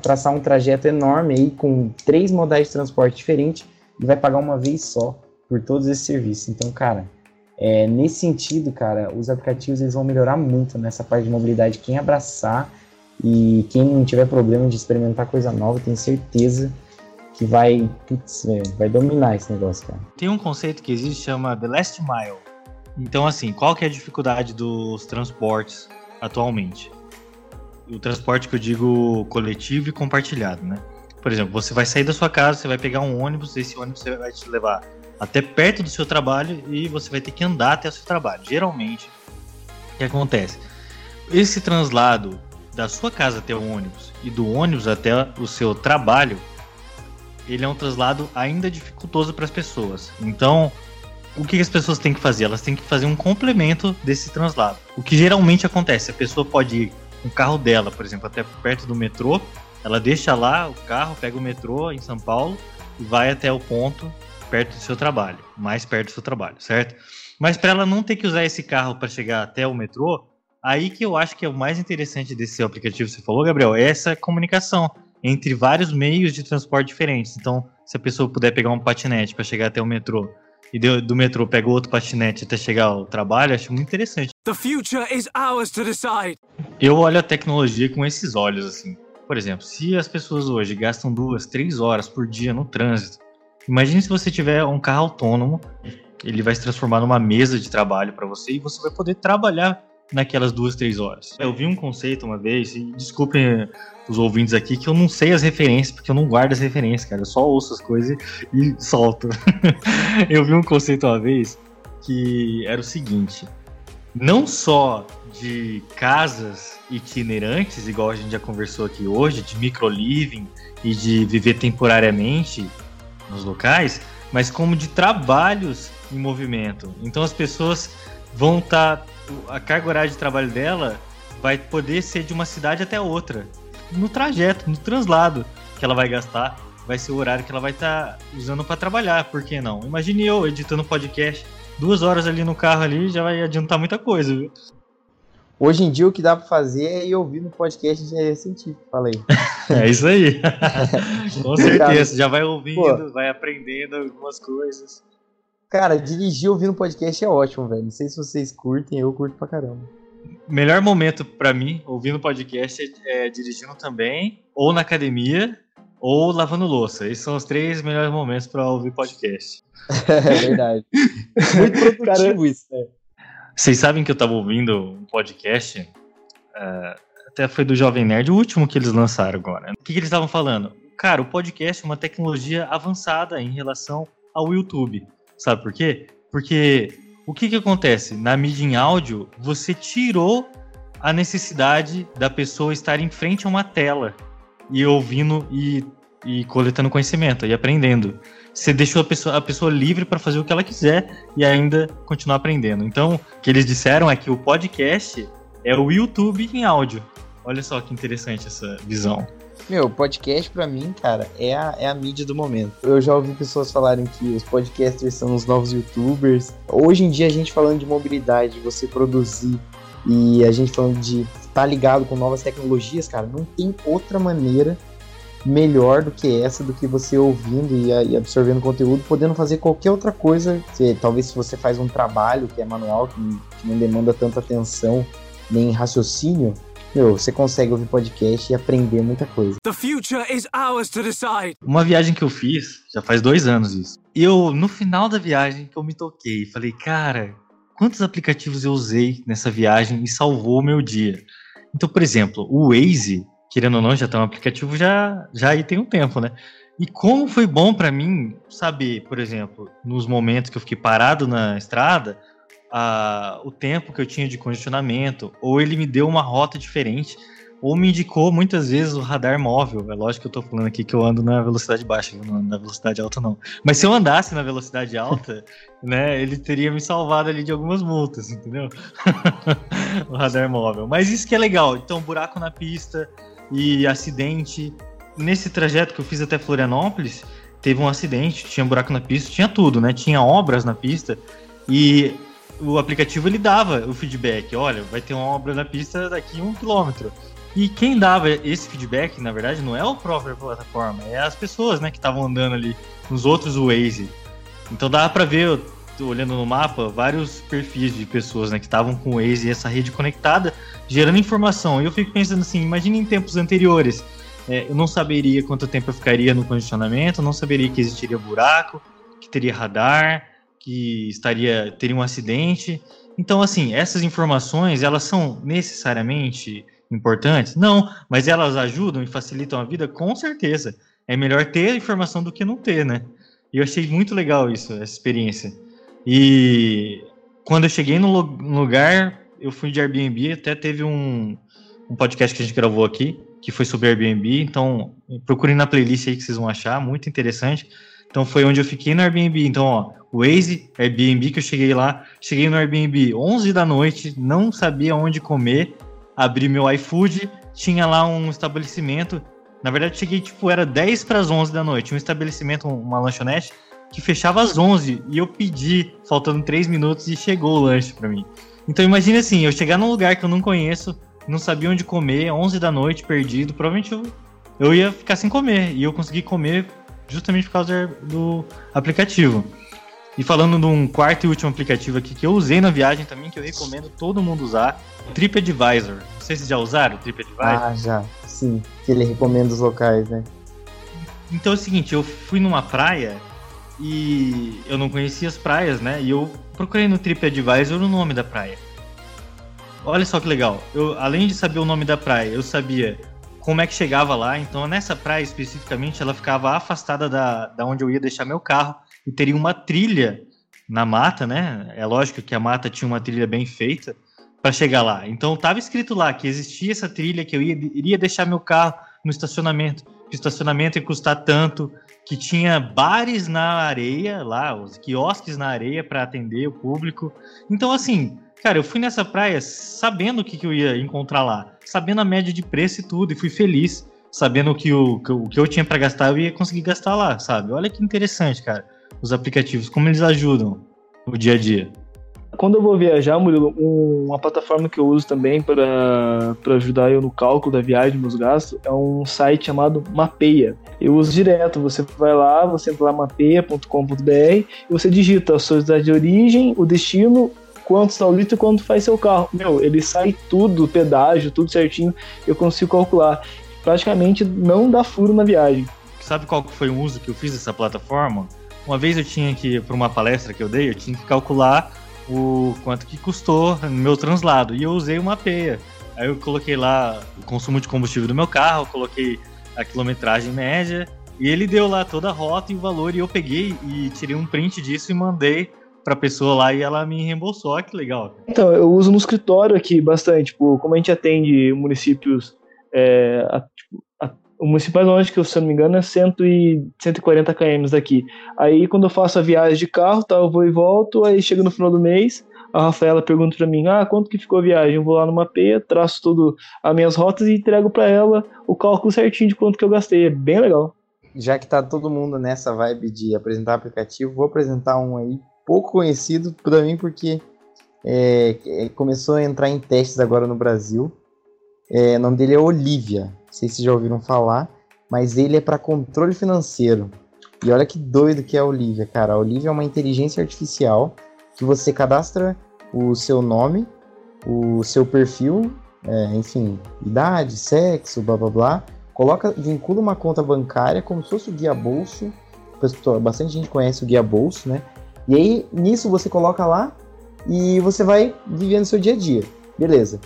traçar um trajeto enorme aí com três modais de transporte diferentes e vai pagar uma vez só por todos esses serviços. Então, cara, é, nesse sentido, cara, os aplicativos eles vão melhorar muito nessa parte de mobilidade. Quem abraçar e quem não tiver problema de experimentar coisa nova, tenho certeza que vai, putz, vai dominar esse negócio, cara. Tem um conceito que existe, chama The Last Mile. Então, assim, qual que é a dificuldade dos transportes atualmente? O transporte que eu digo coletivo e compartilhado, né? Por exemplo, você vai sair da sua casa, você vai pegar um ônibus, esse ônibus vai te levar até perto do seu trabalho e você vai ter que andar até o seu trabalho. Geralmente, o que acontece? Esse translado da sua casa até o ônibus e do ônibus até o seu trabalho, ele é um translado ainda dificultoso para as pessoas. Então, o que as pessoas têm que fazer? Elas têm que fazer um complemento desse translado. O que geralmente acontece, a pessoa pode ir o carro dela, por exemplo, até perto do metrô, ela deixa lá o carro, pega o metrô em São Paulo e vai até o ponto perto do seu trabalho, mais perto do seu trabalho, certo? Mas para ela não ter que usar esse carro para chegar até o metrô, aí que eu acho que é o mais interessante desse aplicativo que você falou, Gabriel, é essa comunicação entre vários meios de transporte diferentes. Então, se a pessoa puder pegar um patinete para chegar até o metrô, e do metrô pega outro patinete até chegar ao trabalho, acho muito interessante. The future is ours to decide. Eu olho a tecnologia com esses olhos, assim. Por exemplo, se as pessoas hoje gastam duas, três horas por dia no trânsito, imagine se você tiver um carro autônomo ele vai se transformar numa mesa de trabalho para você e você vai poder trabalhar naquelas duas, três horas. Eu vi um conceito uma vez, e desculpem os ouvintes aqui, que eu não sei as referências, porque eu não guardo as referências, cara, eu só ouço as coisas e solto. Eu vi um conceito uma vez que era o seguinte, não só de casas itinerantes, igual a gente já conversou aqui hoje, de microliving e de viver temporariamente nos locais, mas como de trabalhos em movimento. Então as pessoas vão estar... Tá a carga horária de trabalho dela vai poder ser de uma cidade até outra. No trajeto, no translado que ela vai gastar, vai ser o horário que ela vai estar usando para trabalhar. Por que não? Imagine eu editando podcast, duas horas ali no carro ali já vai adiantar muita coisa, viu? Hoje em dia o que dá para fazer é ir ouvindo podcast de engenharia científica, falei. É isso aí. Com certeza, já vai ouvindo, pô, vai aprendendo algumas coisas. Cara, dirigir ouvindo podcast é ótimo, velho. Não sei se vocês curtem, eu curto pra caramba. Melhor momento pra mim, ouvindo podcast, é, é dirigindo também, ou na academia, ou lavando louça. Esses são os três melhores momentos pra ouvir podcast. É verdade. Muito produtivo, cara, isso, né? Vocês sabem que eu tava ouvindo um podcast, uh, até foi do Jovem Nerd, o último que eles lançaram agora. O que, que eles estavam falando? Cara, o podcast é uma tecnologia avançada em relação ao YouTube. Sabe por quê? Porque o que que acontece? Na mídia em áudio, você tirou a necessidade da pessoa estar em frente a uma tela e ouvindo e, e coletando conhecimento e aprendendo. Você deixou a pessoa, a pessoa livre para fazer o que ela quiser e ainda continuar aprendendo. Então, o que eles disseram é que o podcast é o YouTube em áudio. Olha só que interessante essa visão. Meu, podcast pra mim, cara, é a, é a mídia do momento. Eu já ouvi pessoas falarem que os podcasters são os novos youtubers. Hoje em dia a gente falando de mobilidade, você produzir, e a gente falando de estar ligado com novas tecnologias, cara, não tem outra maneira melhor do que essa, do que você ouvindo e, e absorvendo conteúdo, podendo fazer qualquer outra coisa. Você, talvez se você faz um trabalho que é manual, que não, que não demanda tanta atenção nem raciocínio, meu, você consegue ouvir podcast e aprender muita coisa. The future is ours to decide. Uma viagem que eu fiz, já faz dois anos isso. Eu, no final da viagem, que eu me toquei. Falei, cara, quantos aplicativos eu usei nessa viagem e salvou o meu dia? Então, por exemplo, o Waze, querendo ou não, já tá um aplicativo, já, já aí tem um tempo, né? E como foi bom pra mim saber, por exemplo, nos momentos que eu fiquei parado na estrada... A, o tempo que eu tinha de congestionamento, ou ele me deu uma rota diferente, ou me indicou muitas vezes o radar móvel. É lógico que eu tô falando aqui que eu ando na velocidade baixa, eu não ando na velocidade alta não. Mas se eu andasse na velocidade alta, né, ele teria me salvado ali de algumas multas, entendeu? O radar móvel. Mas isso que é legal. Então, buraco na pista e acidente. Nesse trajeto que eu fiz até Florianópolis, teve um acidente, tinha buraco na pista, tinha tudo, né? Tinha obras na pista e... o aplicativo ele dava o feedback, olha, vai ter uma obra na pista daqui a um quilômetro. E quem dava esse feedback, na verdade, não é a própria plataforma, é as pessoas, né, que estavam andando ali, nos outros Waze. Então dava para ver, olhando no mapa, vários perfis de pessoas, né, que estavam com o Waze e essa rede conectada, gerando informação. E eu fico pensando assim, imagina em tempos anteriores, é, eu não saberia quanto tempo eu ficaria no congestionamento, não saberia que existiria buraco, que teria radar... que estaria, teria um acidente. Então, assim, essas informações, elas são necessariamente importantes? Não, mas elas ajudam e facilitam a vida? Com certeza. É melhor ter a informação do que não ter, né? E eu achei muito legal isso, essa experiência. E quando eu cheguei no lugar, eu fui de Airbnb, até teve um, um podcast que a gente gravou aqui, que foi sobre Airbnb, então procurem na playlist aí que vocês vão achar, muito interessante. Então foi onde eu fiquei no Airbnb, então ó, Waze, Airbnb que eu cheguei lá, cheguei no Airbnb onze da noite, não sabia onde comer, abri meu iFood, tinha lá um estabelecimento, na verdade cheguei tipo, era dez para as onze da noite, um estabelecimento, uma lanchonete, que fechava às onze, e eu pedi, faltando três minutos, e chegou o lanche pra mim. Então imagina assim, eu chegar num lugar que eu não conheço, não sabia onde comer, onze da noite, perdido, provavelmente eu, eu ia ficar sem comer, e eu consegui comer... justamente por causa do aplicativo. E falando de um quarto e último aplicativo aqui que eu usei na viagem também, que eu recomendo todo mundo usar, o TripAdvisor. Não sei se vocês já usaram o TripAdvisor. Ah, já. Sim, que ele recomenda os locais, né? Então é o seguinte, eu fui numa praia e eu não conhecia as praias, né? E eu procurei no TripAdvisor o nome da praia. Olha só que legal, eu, além de saber o nome da praia, eu sabia como é que chegava lá. Então nessa praia especificamente, ela ficava afastada da, da onde eu ia deixar meu carro, e teria uma trilha na mata, né? É lógico que a mata tinha uma trilha bem feita para chegar lá. Então estava escrito lá que existia essa trilha, que eu ia, iria deixar meu carro no estacionamento, que o estacionamento ia custar tanto, que tinha bares na areia lá, os quiosques na areia para atender o público. Então assim, cara, eu fui nessa praia sabendo o que, que eu ia encontrar lá, sabendo a média de preço e tudo, e fui feliz sabendo que o que eu, o que eu tinha para gastar eu ia conseguir gastar lá, sabe? Olha que interessante, cara, os aplicativos, como eles ajudam no dia a dia. Quando eu vou viajar, Murilo, uma plataforma que eu uso também para ajudar eu no cálculo da viagem, meus gastos, é um site chamado Mapeia. Eu uso direto, você vai lá, você entra lá mapeia ponto com ponto b r e você digita a sua cidade de origem, o destino, quantos ao litro e quanto faz seu carro. Meu, ele sai tudo, pedágio, tudo certinho, eu consigo calcular. Praticamente não dá furo na viagem. Sabe qual foi o uso que eu fiz dessa plataforma? Uma vez eu tinha que, para uma palestra que eu dei, eu tinha que calcular o quanto que custou no meu translado, e eu usei uma Mapeia. Aí eu coloquei lá o consumo de combustível do meu carro, coloquei a quilometragem média, e ele deu lá toda a rota e o valor, e eu peguei e tirei um print disso e mandei pra pessoa lá, e ela me reembolsou. Olha que legal. Então, eu uso no escritório aqui bastante, tipo, como a gente atende municípios, é, a, tipo, a, o município mais longe, que eu, se não me engano, é cento e quarenta quilômetros daqui. Aí, quando eu faço a viagem de carro, tá, eu vou e volto, aí chega no final do mês, a Rafaela pergunta pra mim, ah, quanto que ficou a viagem? Eu vou lá no Mapeia, traço tudo, as minhas rotas, e entrego pra ela o cálculo certinho de quanto que eu gastei. É bem legal. Já que tá todo mundo nessa vibe de apresentar aplicativo, vou apresentar um aí pouco conhecido pra mim, porque é, começou a entrar em testes agora no Brasil. É, o nome dele é Olivia, não sei se já ouviram falar, mas ele é para controle financeiro. E olha que doido que é a Olivia, cara. A Olivia é uma inteligência artificial que você cadastra o seu nome, o seu perfil, é, enfim, idade, sexo, blá blá blá, coloca, vincula uma conta bancária como se fosse o Guia Bolso. Bastante gente conhece o Guia Bolso, né? E aí, nisso você coloca lá e você vai vivendo seu dia a dia. Beleza.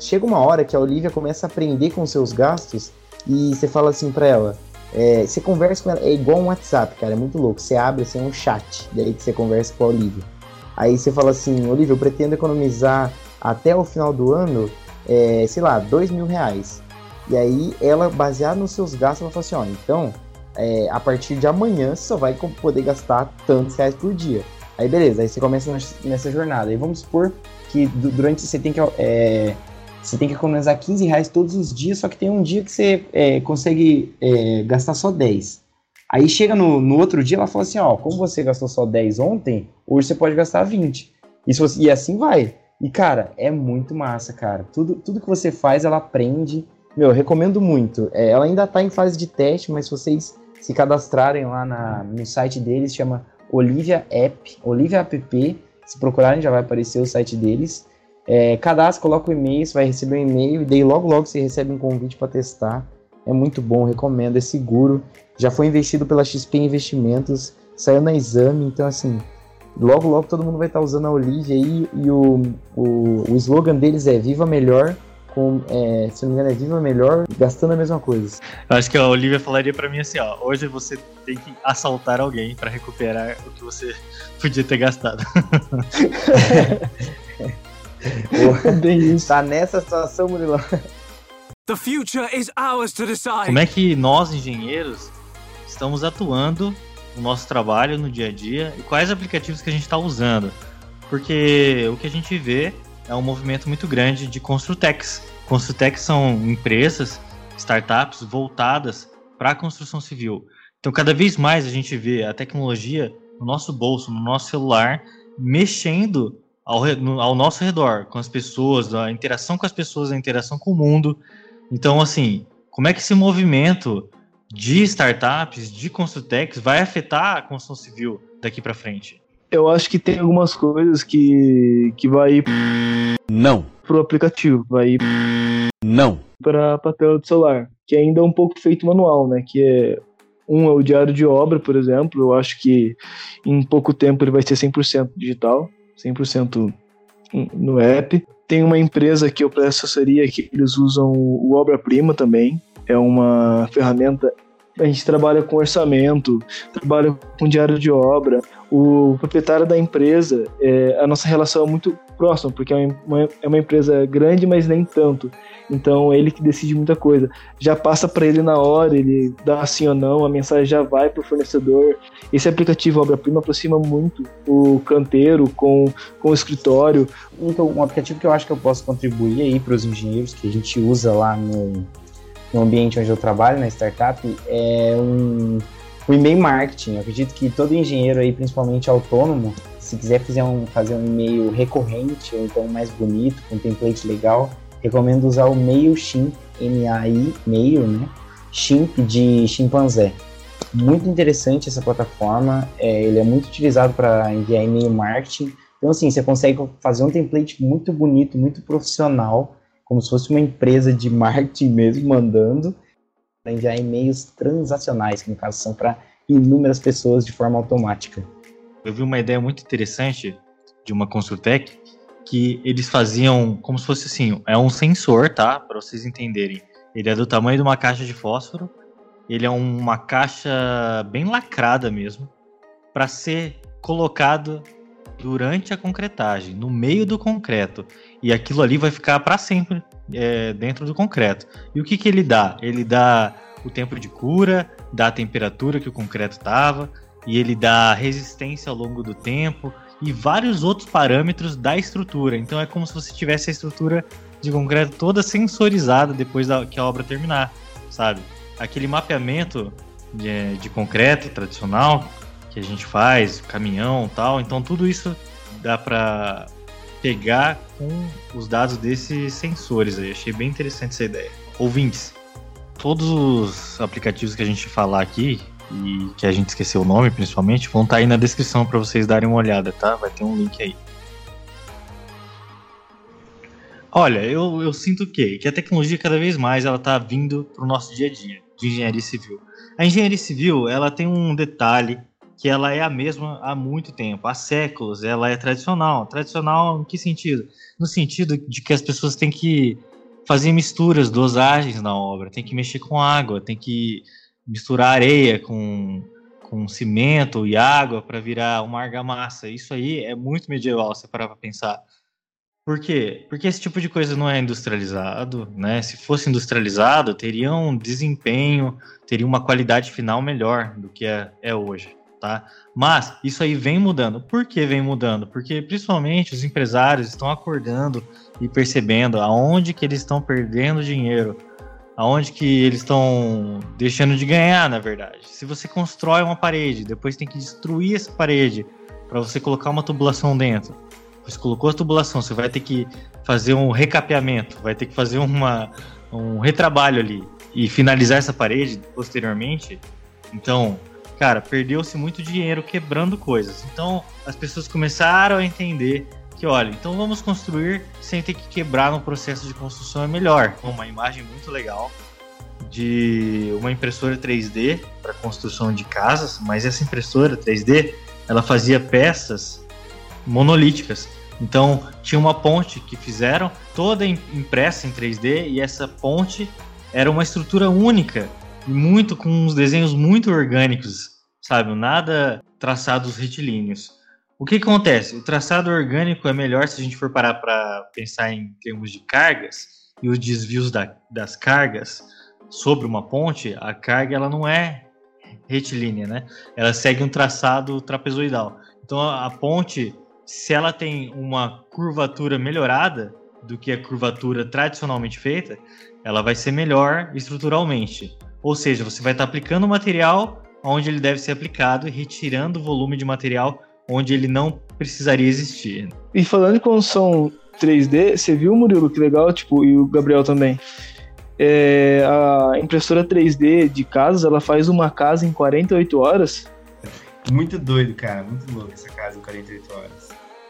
Chega uma hora que a Olivia começa a aprender com seus gastos, e você fala assim pra ela, é, você conversa com ela, é igual um WhatsApp, cara, é muito louco. Você abre assim um chat, daí que você conversa com a Olivia. Aí você fala assim, Olivia, eu pretendo economizar até o final do ano, é, sei lá, dois mil reais. E aí ela, baseada nos seus gastos, ela fala assim, ó, então... É, a partir de amanhã você só vai poder gastar tantos reais por dia. Aí beleza, aí você começa nessa jornada. Aí vamos supor que durante você tem que, é, você tem que economizar quinze reais todos os dias, só que tem um dia que você é, consegue é, gastar só dez. Aí chega no, no outro dia, ela fala assim, ó, como você gastou só dez ontem, hoje você pode gastar vinte. E, se você, e assim vai. E cara, é muito massa, cara. Tudo, tudo que você faz, ela aprende. Meu, eu recomendo muito. É, ela ainda está em fase de teste, mas se vocês se cadastrarem lá na, no site deles, chama Olivia App, Olivia App, se procurarem já vai aparecer o site deles. É, cadastra, coloca o e-mail, você vai receber um e-mail, e daí logo logo você recebe um convite para testar. É muito bom, recomendo, é seguro. Já foi investido pela X P Investimentos, saiu na Exame, então assim, logo logo todo mundo vai estar tá usando a Olivia aí, e, e o, o, o slogan deles é Viva Melhor. Com, é, se não me engano, é viva melhor, gastando a mesma coisa. Eu acho que a Olivia falaria pra mim assim, ó, hoje você tem que assaltar alguém pra recuperar o que você podia ter gastado. Tá nessa situação, Murilo. The future is ours to decide. Como é que nós, engenheiros, estamos atuando no nosso trabalho, no dia a dia, e quais aplicativos que a gente tá usando? Porque o que a gente vê é um movimento muito grande de Construtex. Construtex são empresas, startups voltadas para a construção civil. Então, cada vez mais a gente vê a tecnologia no nosso bolso, no nosso celular, mexendo ao, no, ao nosso redor, com as pessoas, a interação com as pessoas, a interação com o mundo. Então, assim, como é que esse movimento de startups, de Construtex, vai afetar a construção civil daqui para frente? Eu acho que tem algumas coisas que, que vai ir não pro aplicativo, vai ir não para a tela do celular, que ainda é um pouco feito manual, né? Que é Um é o diário de obra, por exemplo. Eu acho que em pouco tempo ele vai ser cem por cento digital, cem por cento no app. Tem uma empresa que eu presto assessoria que eles usam o Obra-Prima também. É uma ferramenta... A gente trabalha com orçamento, trabalha com diário de obra. O proprietário da empresa, é, a nossa relação é muito próxima, porque é uma, é uma empresa grande, mas nem tanto. Então, é ele que decide muita coisa. Já passa para ele na hora, ele dá sim ou não, a mensagem já vai para o fornecedor. Esse aplicativo Obra-Prima aproxima muito o canteiro com, com o escritório. Então, um aplicativo que eu acho que eu posso contribuir aí para os engenheiros, que a gente usa lá no... no ambiente onde eu trabalho, na startup, é um, um e-mail marketing. Eu acredito que todo engenheiro aí, principalmente autônomo, se quiser fazer um, fazer um e-mail recorrente, ou então mais bonito, com um template legal, recomendo usar o MailChimp, M A I, mail, né? Chimp de chimpanzé. Muito interessante essa plataforma, é, ele é muito utilizado para enviar e-mail marketing. Então, assim, você consegue fazer um template muito bonito, muito profissional, como se fosse uma empresa de marketing mesmo, mandando para enviar e-mails transacionais, que no caso são para inúmeras pessoas de forma automática. Eu vi uma ideia muito interessante de uma Consultec, que eles faziam como se fosse assim, é um sensor, tá? Para vocês entenderem. Ele é do tamanho de uma caixa de fósforo, ele é uma caixa bem lacrada mesmo, para ser colocado durante a concretagem, no meio do concreto. E aquilo ali vai ficar para sempre é, dentro do concreto. E o que, que ele dá? Ele dá o tempo de cura, dá a temperatura que o concreto estava, e ele dá resistência ao longo do tempo, e vários outros parâmetros da estrutura. Então é como se você tivesse a estrutura de concreto toda sensorizada depois da, que a obra terminar, sabe? Aquele mapeamento de, de concreto tradicional que a gente faz, caminhão e tal, então tudo isso dá para pegar com os dados desses sensores aí. Achei bem interessante essa ideia. Ouvintes, todos os aplicativos que a gente falar aqui e que a gente esqueceu o nome, principalmente, vão estar aí na descrição para vocês darem uma olhada, tá? Vai ter um link aí. Olha, eu, eu sinto que, que a tecnologia cada vez mais ela tá vindo pro nosso dia a dia de engenharia civil. A engenharia civil, ela tem um detalhe que ela é a mesma há muito tempo, há séculos, ela é tradicional. Tradicional em que sentido? No sentido de que as pessoas têm que fazer misturas, dosagens na obra, tem que mexer com água, tem que misturar areia com, com cimento e água para virar uma argamassa. Isso aí é muito medieval, se parar para pensar. Por quê? Porque esse tipo de coisa não é industrializado, né? Se fosse industrializado, teria um desempenho, teria uma qualidade final melhor do que é, é hoje. Tá? Mas isso aí vem mudando. Por que vem mudando? Porque principalmente os empresários estão acordando e percebendo aonde que eles estão perdendo dinheiro, aonde que eles estão deixando de ganhar, na verdade. Se você constrói uma parede, depois tem que destruir essa parede para você colocar uma tubulação dentro. Você colocou a tubulação, você vai ter que fazer um recapeamento, vai ter que fazer uma, um retrabalho ali e finalizar essa parede posteriormente. Então... cara, perdeu-se muito dinheiro quebrando coisas. Então, as pessoas começaram a entender que, olha, então vamos construir sem ter que quebrar no processo de construção, é melhor. Uma imagem muito legal de uma impressora três D para construção de casas, mas essa impressora três D, ela fazia peças monolíticas. Então, tinha uma ponte que fizeram, toda impressa em três D, e essa ponte era uma estrutura única, e muito com uns desenhos muito orgânicos, sabe? Nada traçados retilíneos. O que acontece? O traçado orgânico é melhor se a gente for parar para pensar em termos de cargas e os desvios da, das cargas sobre uma ponte. A carga ela não é retilínea, né? Ela segue um traçado trapezoidal. Então a, a ponte, se ela tem uma curvatura melhorada do que a curvatura tradicionalmente feita, ela vai ser melhor estruturalmente. Ou seja, você vai estar aplicando o material onde ele deve ser aplicado e retirando o volume de material onde ele não precisaria existir. E falando em construção três D, você viu, Murilo, que legal, tipo, e o Gabriel também. É, a impressora três D de casas, ela faz uma casa em quarenta e oito horas. Muito doido, cara. Muito louco essa casa em quarenta e oito horas.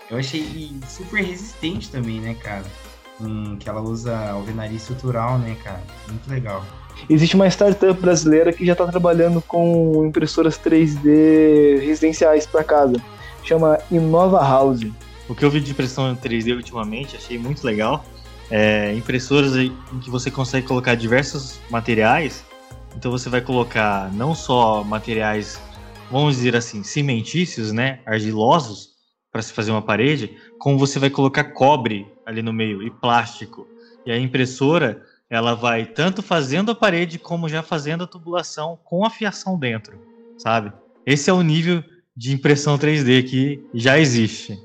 Eu achei super resistente também, né, cara? um, que ela usa alvenaria estrutural, né, cara? Muito legal. Existe uma startup brasileira que já está trabalhando com impressoras três D residenciais para casa. Chama Inova House. O que eu vi de impressão três D ultimamente, achei muito legal. É, impressoras em que você consegue colocar diversos materiais. Então você vai colocar não só materiais, vamos dizer assim, cimentícios, né, argilosos, para se fazer uma parede, como você vai colocar cobre ali no meio e plástico. E a impressora, ela vai tanto fazendo a parede como já fazendo a tubulação com a fiação dentro, sabe? Esse é o nível de impressão três D que já existe.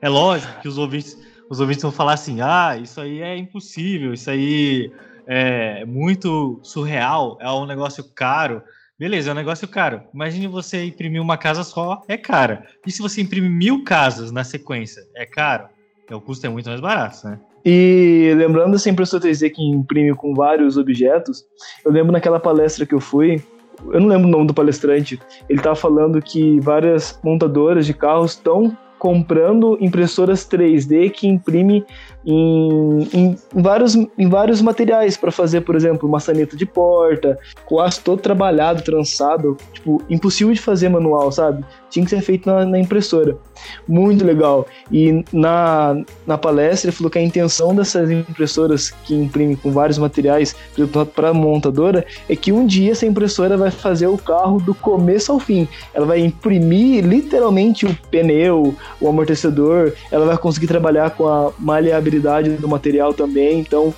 É lógico que os ouvintes, os ouvintes vão falar assim, ah, isso aí é impossível, isso aí é muito surreal, é um negócio caro. Beleza, é um negócio caro. Imagine você imprimir uma casa só, é cara. E se você imprimir mil casas na sequência, é caro? Então, o custo é muito mais barato, né? E lembrando dessa impressora três D que imprime com vários objetos, eu lembro naquela palestra que eu fui, eu não lembro o nome do palestrante, ele estava falando que várias montadoras de carros estão comprando impressoras três D que imprime em, em, em, vários, em vários materiais para fazer, por exemplo, maçaneta de porta, com o aço todo trabalhado, trançado, tipo, impossível de fazer manual, sabe? Tinha que ser feito na, na impressora. Muito legal. E na, na palestra ele falou que a intenção dessas impressoras que imprimem com vários materiais para a montadora é que um dia essa impressora vai fazer o carro do começo ao fim. Ela vai imprimir literalmente o pneu, o amortecedor, ela vai conseguir trabalhar com a maleabilidade do material também. Então,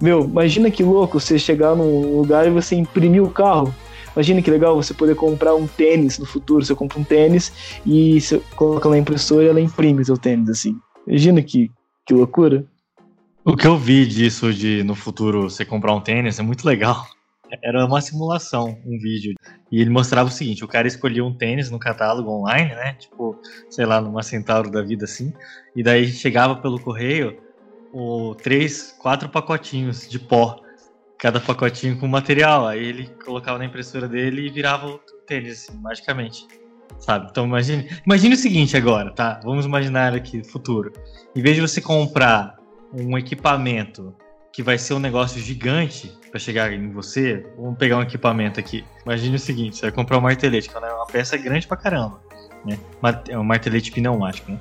meu, imagina que louco você chegar num lugar e você imprimir o carro. Imagina que legal você poder comprar um tênis no futuro. Você compra um tênis e você coloca na impressora e ela imprime seu tênis, assim. Imagina que, que loucura. O que eu vi disso de no futuro você comprar um tênis é muito legal. Era uma simulação, um vídeo. E ele mostrava o seguinte, o cara escolhia um tênis no catálogo online, né? Tipo, sei lá, numa Centauro da vida, assim. E daí chegava pelo correio o, três, quatro pacotinhos de pó. Cada pacotinho com material, aí ele colocava na impressora dele e virava o tênis, assim, magicamente, sabe? Então imagine, imagine o seguinte agora, tá? Vamos imaginar aqui, futuro. Em vez de você comprar um equipamento que vai ser um negócio gigante para chegar em você, vamos pegar um equipamento aqui. Imagine o seguinte, você vai comprar um martelete, que é uma peça grande pra caramba, né? É um martelete pneumático, né?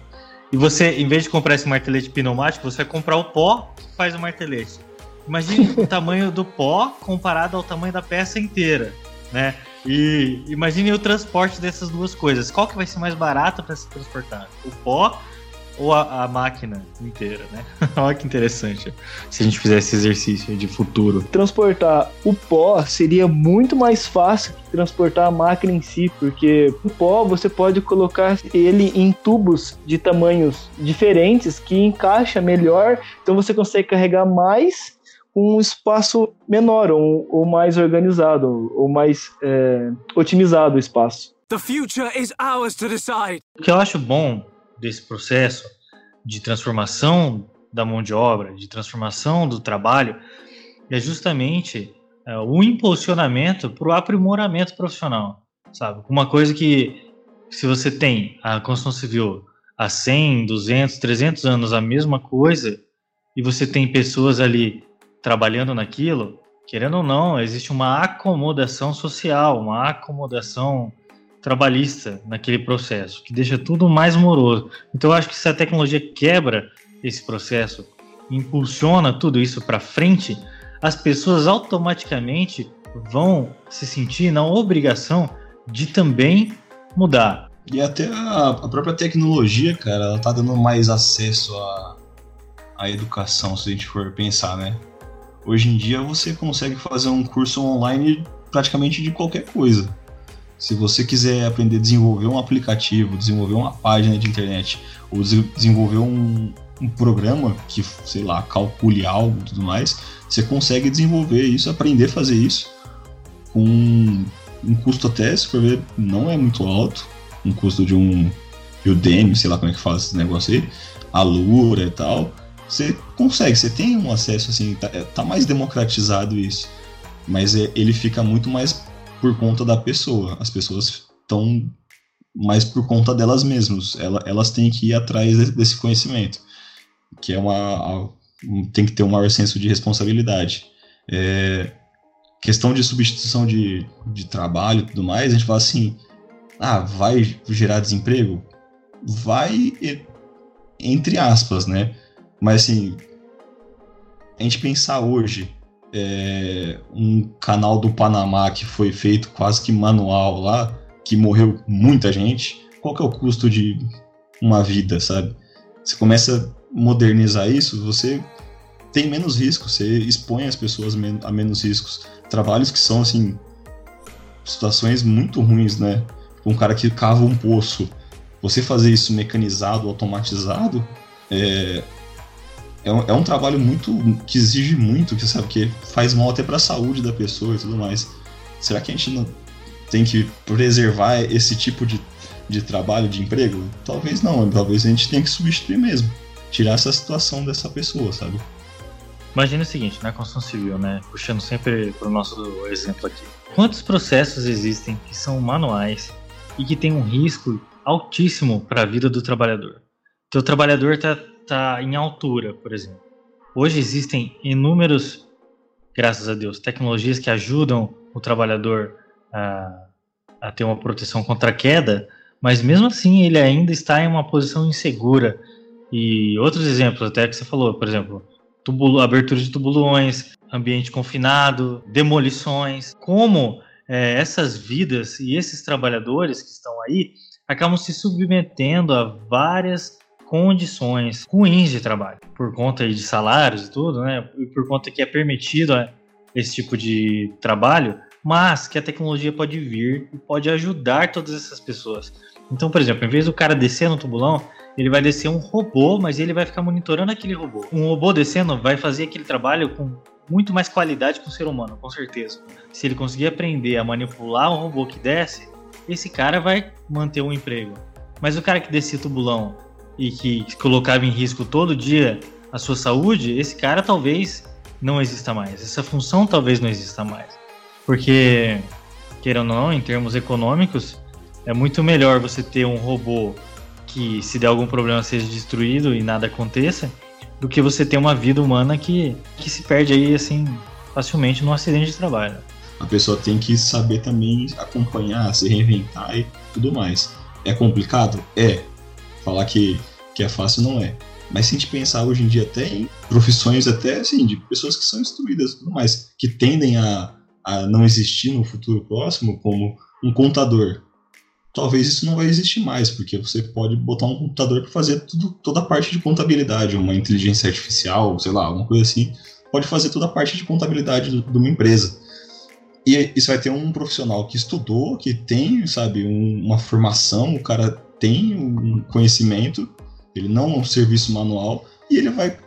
E você, em vez de comprar esse martelete pneumático, você vai comprar o pó que faz o martelete. Imagine o tamanho do pó comparado ao tamanho da peça inteira, né? E imagine o transporte dessas duas coisas. Qual que vai ser mais barato para se transportar? O pó ou a, a máquina inteira, né? Olha que interessante se a gente fizer esse exercício de futuro. Transportar o pó seria muito mais fácil que transportar a máquina em si, porque o pó você pode colocar ele em tubos de tamanhos diferentes que encaixa melhor, então você consegue carregar mais um espaço menor, ou, ou mais organizado, ou mais é, otimizado o espaço. The future is ours to decide. O que eu acho bom desse processo de transformação da mão de obra, de transformação do trabalho, é justamente é, o impulsionamento para o aprimoramento profissional, sabe? Uma coisa que, se você tem a construção civil há cem, duzentos, trezentos anos, a mesma coisa, e você tem pessoas ali trabalhando naquilo, querendo ou não, existe uma acomodação social, uma acomodação trabalhista naquele processo, que deixa tudo mais moroso. Então, eu acho que se a tecnologia quebra esse processo, impulsiona tudo isso para frente, as pessoas automaticamente vão se sentir na obrigação de também mudar. E até a própria tecnologia, cara, ela tá dando mais acesso à, à educação, se a gente for pensar, né? Hoje em dia você consegue fazer um curso online praticamente de qualquer coisa. Se você quiser aprender a desenvolver um aplicativo, desenvolver uma página de internet, ou desenvolver um, um programa que, sei lá, calcule algo e tudo mais, você consegue desenvolver isso, aprender a fazer isso com um, um custo até, se for ver, não é muito alto, um custo de um Udemy, sei lá como é que faz esse negócio aí, Alura e tal. Você consegue, você tem um acesso assim, tá, tá mais democratizado isso, mas é, ele fica muito mais por conta da pessoa. As pessoas estão mais por conta delas mesmas, elas, elas têm que ir atrás desse conhecimento, que é uma, tem que ter um maior senso de responsabilidade. É, questão de substituição de, de trabalho e tudo mais, a gente fala assim, ah, vai gerar desemprego? Vai, entre aspas, né? Mas assim, a gente pensar hoje, é, um canal do Panamá que foi feito quase que manual lá, que morreu muita gente, qual que é o custo de uma vida, sabe? Você começa a modernizar isso, você tem menos risco, você expõe as pessoas a menos riscos. Trabalhos que são, assim, situações muito ruins, né? Um cara que cava um poço, você fazer isso mecanizado, automatizado, é, é, um, é um trabalho muito que exige muito, que, sabe, que faz mal até para a saúde da pessoa e tudo mais. Será que a gente não tem que preservar esse tipo de, de trabalho, de emprego? Talvez não, talvez a gente tenha que substituir mesmo, tirar essa situação dessa pessoa, sabe? Imagina o seguinte, na construção civil, né? Puxando sempre para o nosso exemplo aqui. Quantos processos existem que são manuais e que tem um risco altíssimo para a vida do trabalhador? Então, o trabalhador está tá em altura, por exemplo. Hoje existem inúmeros, graças a Deus, tecnologias que ajudam o trabalhador a, a ter uma proteção contra a queda, mas mesmo assim ele ainda está em uma posição insegura. E outros exemplos até que você falou, por exemplo, tubulo, abertura de tubulões, ambiente confinado, demolições, como é, essas vidas e esses trabalhadores que estão aí acabam se submetendo a várias condições ruins de trabalho, por conta aí de salários e tudo, né? E por conta que é permitido esse tipo de trabalho, mas que a tecnologia pode vir e pode ajudar todas essas pessoas. Então, por exemplo, em vez do cara descer no tubulão, ele vai descer um robô, mas ele vai ficar monitorando aquele robô. Um robô descendo vai fazer aquele trabalho com muito mais qualidade que um ser humano, com certeza. Se ele conseguir aprender a manipular um robô que desce, esse cara vai manter um emprego. Mas o cara que descia tubulão e que colocava em risco todo dia a sua saúde, esse cara talvez não exista mais. Essa função talvez não exista mais. Porque, queira ou não, em termos econômicos, é muito melhor você ter um robô que, se der algum problema, seja destruído e nada aconteça, do que você ter uma vida humana que, que se perde aí, assim, facilmente num acidente de trabalho. A pessoa tem que saber também acompanhar, se reinventar e tudo mais. É complicado? É. Falar que, que é fácil não é. Mas se a gente pensar hoje em dia até em profissões até, assim, de pessoas que são instruídas e tudo mais, que tendem a, a não existir no futuro próximo, como um contador. Talvez isso não vai existir mais, porque você pode botar um computador para fazer tudo, toda a parte de contabilidade, uma inteligência artificial, sei lá, uma coisa assim, pode fazer toda a parte de contabilidade de uma empresa. E isso vai ter um profissional que estudou, que tem, sabe, um, uma formação, o cara tem um conhecimento, ele não é um serviço manual, e ele vai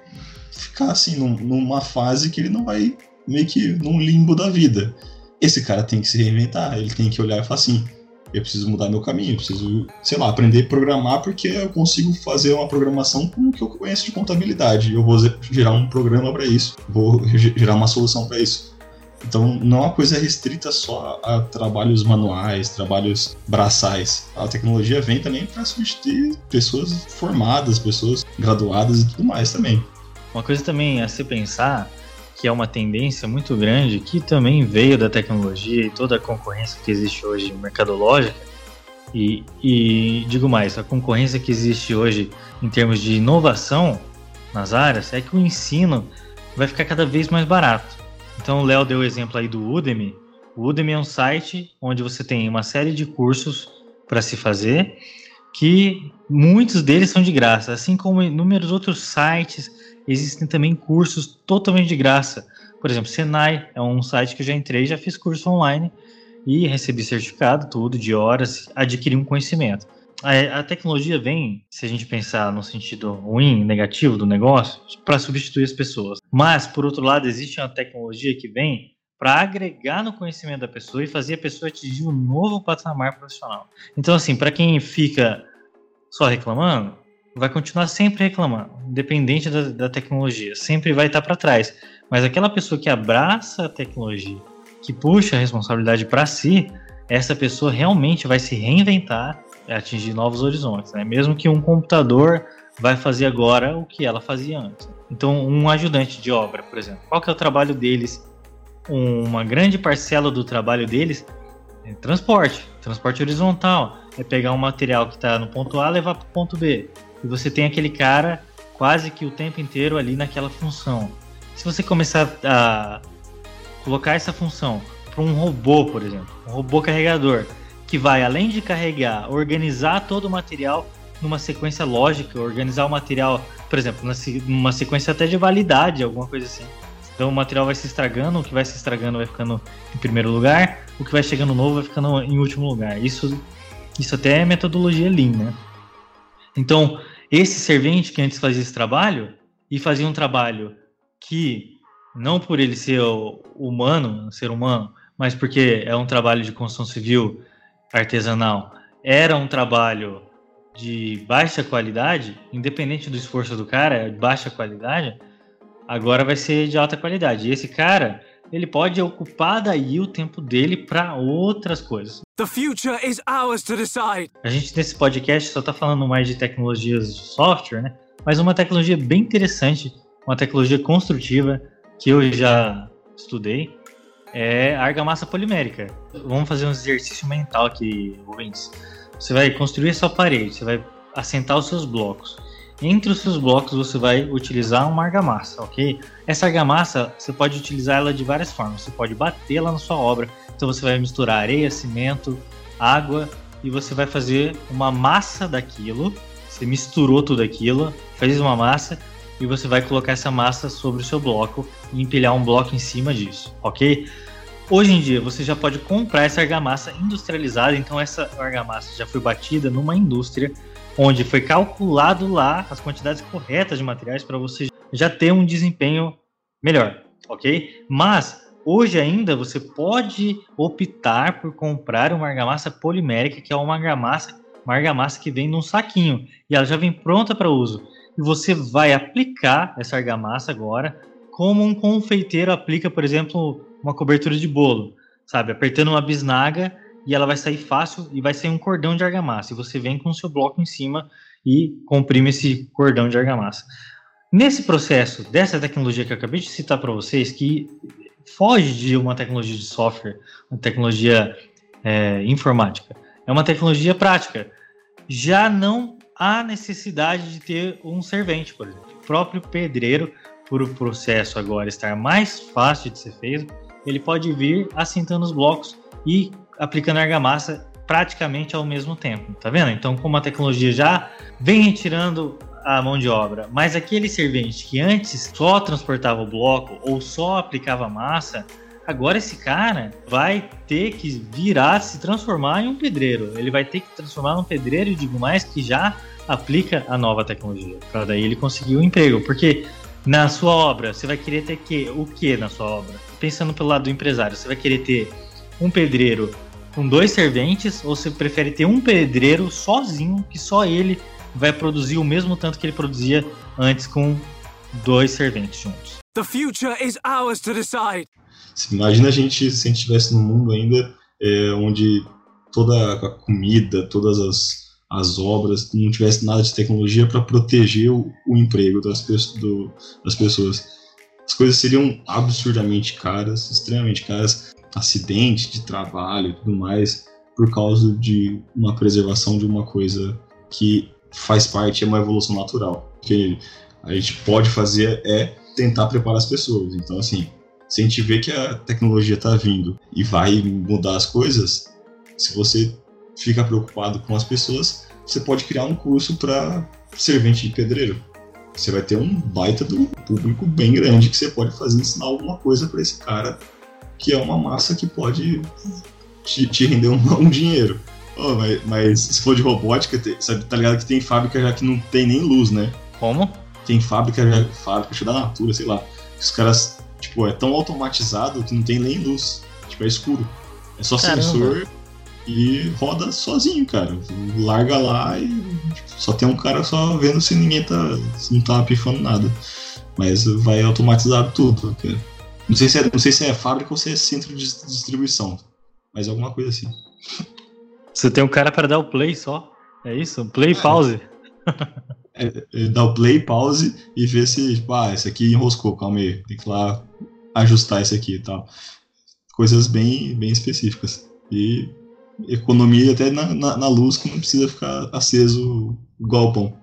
ficar, assim, num, numa fase que ele não vai, meio que num limbo da vida. Esse cara tem que se reinventar, ele tem que olhar e falar assim, eu preciso mudar meu caminho, eu preciso, sei lá, aprender a programar porque eu consigo fazer uma programação com o que eu conheço de contabilidade. Eu vou gerar um programa para isso, vou gerar uma solução para isso. Então, não é uma coisa restrita só a trabalhos manuais, trabalhos braçais. A tecnologia vem também para substituir pessoas formadas, pessoas graduadas e tudo mais também. Uma coisa também a se pensar, que é uma tendência muito grande, que também veio da tecnologia e toda a concorrência que existe hoje mercadológica, e, e digo mais, a concorrência que existe hoje em termos de inovação nas áreas, é que o ensino vai ficar cada vez mais barato. Então o Léo deu o exemplo aí do Udemy. O Udemy é um site onde você tem uma série de cursos para se fazer, que muitos deles são de graça, assim como inúmeros outros sites. Existem também cursos totalmente de graça. Por exemplo, Senai é um site que eu já entrei, já fiz curso online e recebi certificado, tudo, de horas, adquiri um conhecimento. A, a tecnologia vem, se a gente pensar no sentido ruim, negativo do negócio, para substituir as pessoas. Mas, por outro lado, existe uma tecnologia que vem para agregar no conhecimento da pessoa e fazer a pessoa atingir um novo patamar profissional. Então, assim, para quem fica só reclamando, vai continuar sempre reclamando, independente da, da tecnologia, sempre vai estar para trás. Mas aquela pessoa que abraça a tecnologia, que puxa a responsabilidade para si, essa pessoa realmente vai se reinventar e atingir novos horizontes, né? Mesmo que um computador vai fazer agora o que ela fazia antes. Então, um ajudante de obra, por exemplo, qual que é o trabalho deles? Uma grande parcela do trabalho deles é transporte, transporte horizontal, é pegar um material que está no ponto A e levar para o ponto B. E você tem aquele cara quase que o tempo inteiro ali naquela função. Se você começar a colocar essa função para um robô, por exemplo, um robô carregador, que vai, além de carregar, organizar todo o material numa sequência lógica, organizar o material, por exemplo, numa sequência até de validade, alguma coisa assim. Então o material vai se estragando, o que vai se estragando vai ficando em primeiro lugar, o que vai chegando novo vai ficando em último lugar. Isso, isso até é metodologia Lean, né? Então, esse servente que antes fazia esse trabalho, e fazia um trabalho que, não por ele ser humano, ser humano, mas porque é um trabalho de construção civil artesanal, era um trabalho de baixa qualidade, independente do esforço do cara, de baixa qualidade, agora vai ser de alta qualidade. E esse cara, ele pode ocupar daí o tempo dele para outras coisas. The future is ours to decide. A gente nesse podcast só tá falando mais de tecnologias de software, né? Mas uma tecnologia bem interessante, uma tecnologia construtiva que eu já estudei, é a argamassa polimérica. Vamos fazer um exercício mental aqui, ouvintes. Você vai construir a sua parede, você vai assentar os seus blocos. Entre os seus blocos você vai utilizar uma argamassa, ok? Essa argamassa você pode utilizar ela de várias formas. Você pode bater ela na sua obra. Então você vai misturar areia, cimento, água e você vai fazer uma massa daquilo. Você misturou tudo aquilo, fez uma massa e você vai colocar essa massa sobre o seu bloco e empilhar um bloco em cima disso, ok? Hoje em dia você já pode comprar essa argamassa industrializada. Então essa argamassa já foi batida numa indústria, onde foi calculado lá as quantidades corretas de materiais para você já ter um desempenho melhor, ok? Mas, hoje ainda, você pode optar por comprar uma argamassa polimérica, que é uma argamassa, uma argamassa que vem num saquinho, e ela já vem pronta para uso. E você vai aplicar essa argamassa agora, como um confeiteiro aplica, por exemplo, uma cobertura de bolo, sabe? Apertando uma bisnaga, e ela vai sair fácil e vai sair um cordão de argamassa. E você vem com o seu bloco em cima e comprime esse cordão de argamassa. Nesse processo dessa tecnologia que eu acabei de citar para vocês, que foge de uma tecnologia de software, uma tecnologia é, informática, é uma tecnologia prática. Já não há necessidade de ter um servente, por exemplo. O próprio pedreiro, por o processo agora estar mais fácil de ser feito, ele pode vir assentando os blocos e aplicando argamassa praticamente ao mesmo tempo, tá vendo? Então, como a tecnologia já vem retirando a mão de obra, mas aquele servente que antes só transportava o bloco ou só aplicava massa, agora esse cara vai ter que virar, se transformar em um pedreiro. Ele vai ter que transformar num pedreiro, e digo mais, que já aplica a nova tecnologia, para daí ele conseguir o emprego, porque na sua obra, você vai querer ter que, o que na sua obra? Pensando pelo lado do empresário, você vai querer ter um pedreiro com dois serventes, ou você prefere ter um pedreiro sozinho, que só ele vai produzir o mesmo tanto que ele produzia antes com dois serventes juntos? The future is ours to decide. Imagina a gente, se a gente estivesse num mundo ainda é, onde toda a comida, todas as, as obras, não tivesse nada de tecnologia para proteger o, o emprego das, do, das pessoas. As coisas seriam absurdamente caras, extremamente caras. Acidente de trabalho e tudo mais, por causa de uma preservação de uma coisa que faz parte, é uma evolução natural. O que a gente pode fazer é tentar preparar as pessoas. Então, assim, se a gente vê que a tecnologia está vindo e vai mudar as coisas, se você fica preocupado com as pessoas, você pode criar um curso para servente de pedreiro. Você vai ter um baita do público bem grande que você pode fazer, ensinar alguma coisa para esse cara, que é uma massa que pode te, te render um, um dinheiro. Oh, mas, mas se for de robótica, sabe, tá ligado que tem fábrica já que não tem nem luz, né? Como? Tem fábrica já, fábrica da Natura, sei lá, os caras, tipo, é tão automatizado que não tem nem luz, tipo, é escuro. É só Caramba. Sensor e roda sozinho, cara. Larga lá e tipo, só tem um cara só vendo se ninguém tá, se não tá pifando nada. Mas vai automatizar tudo, cara. Não sei, se é, não sei se é fábrica ou se é centro de distribuição, mas alguma coisa assim. Você tem um cara para dar o play só, é isso? Play, é, pause. é, é dar o play, pause e ver se, tipo, ah, esse aqui enroscou, calma aí, tem que lá ajustar esse aqui e tal. Coisas bem, bem específicas. E economia até na, na, na luz, que não precisa ficar aceso o galpão.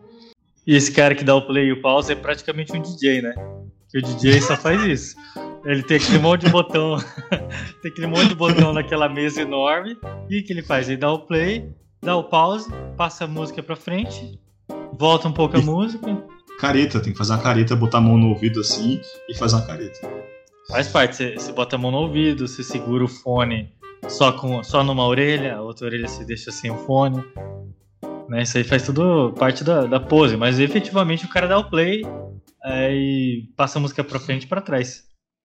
E esse cara que dá o play e o pause é praticamente um D J, né? Que o D J só faz isso. Ele tem aquele monte de botão, tem aquele monte de botão naquela mesa enorme. E o que ele faz? Ele dá o play, dá o pause, passa a música pra frente, volta um pouco a e música. Careta, tem que fazer uma careta, botar a mão no ouvido assim e fazer uma careta. Faz parte, você, você bota a mão no ouvido, você segura o fone só, com, só numa orelha, a outra orelha você deixa sem o fone. Né? Isso aí faz tudo parte da, da pose, mas efetivamente o cara dá o play é, e passa a música pra frente e pra trás.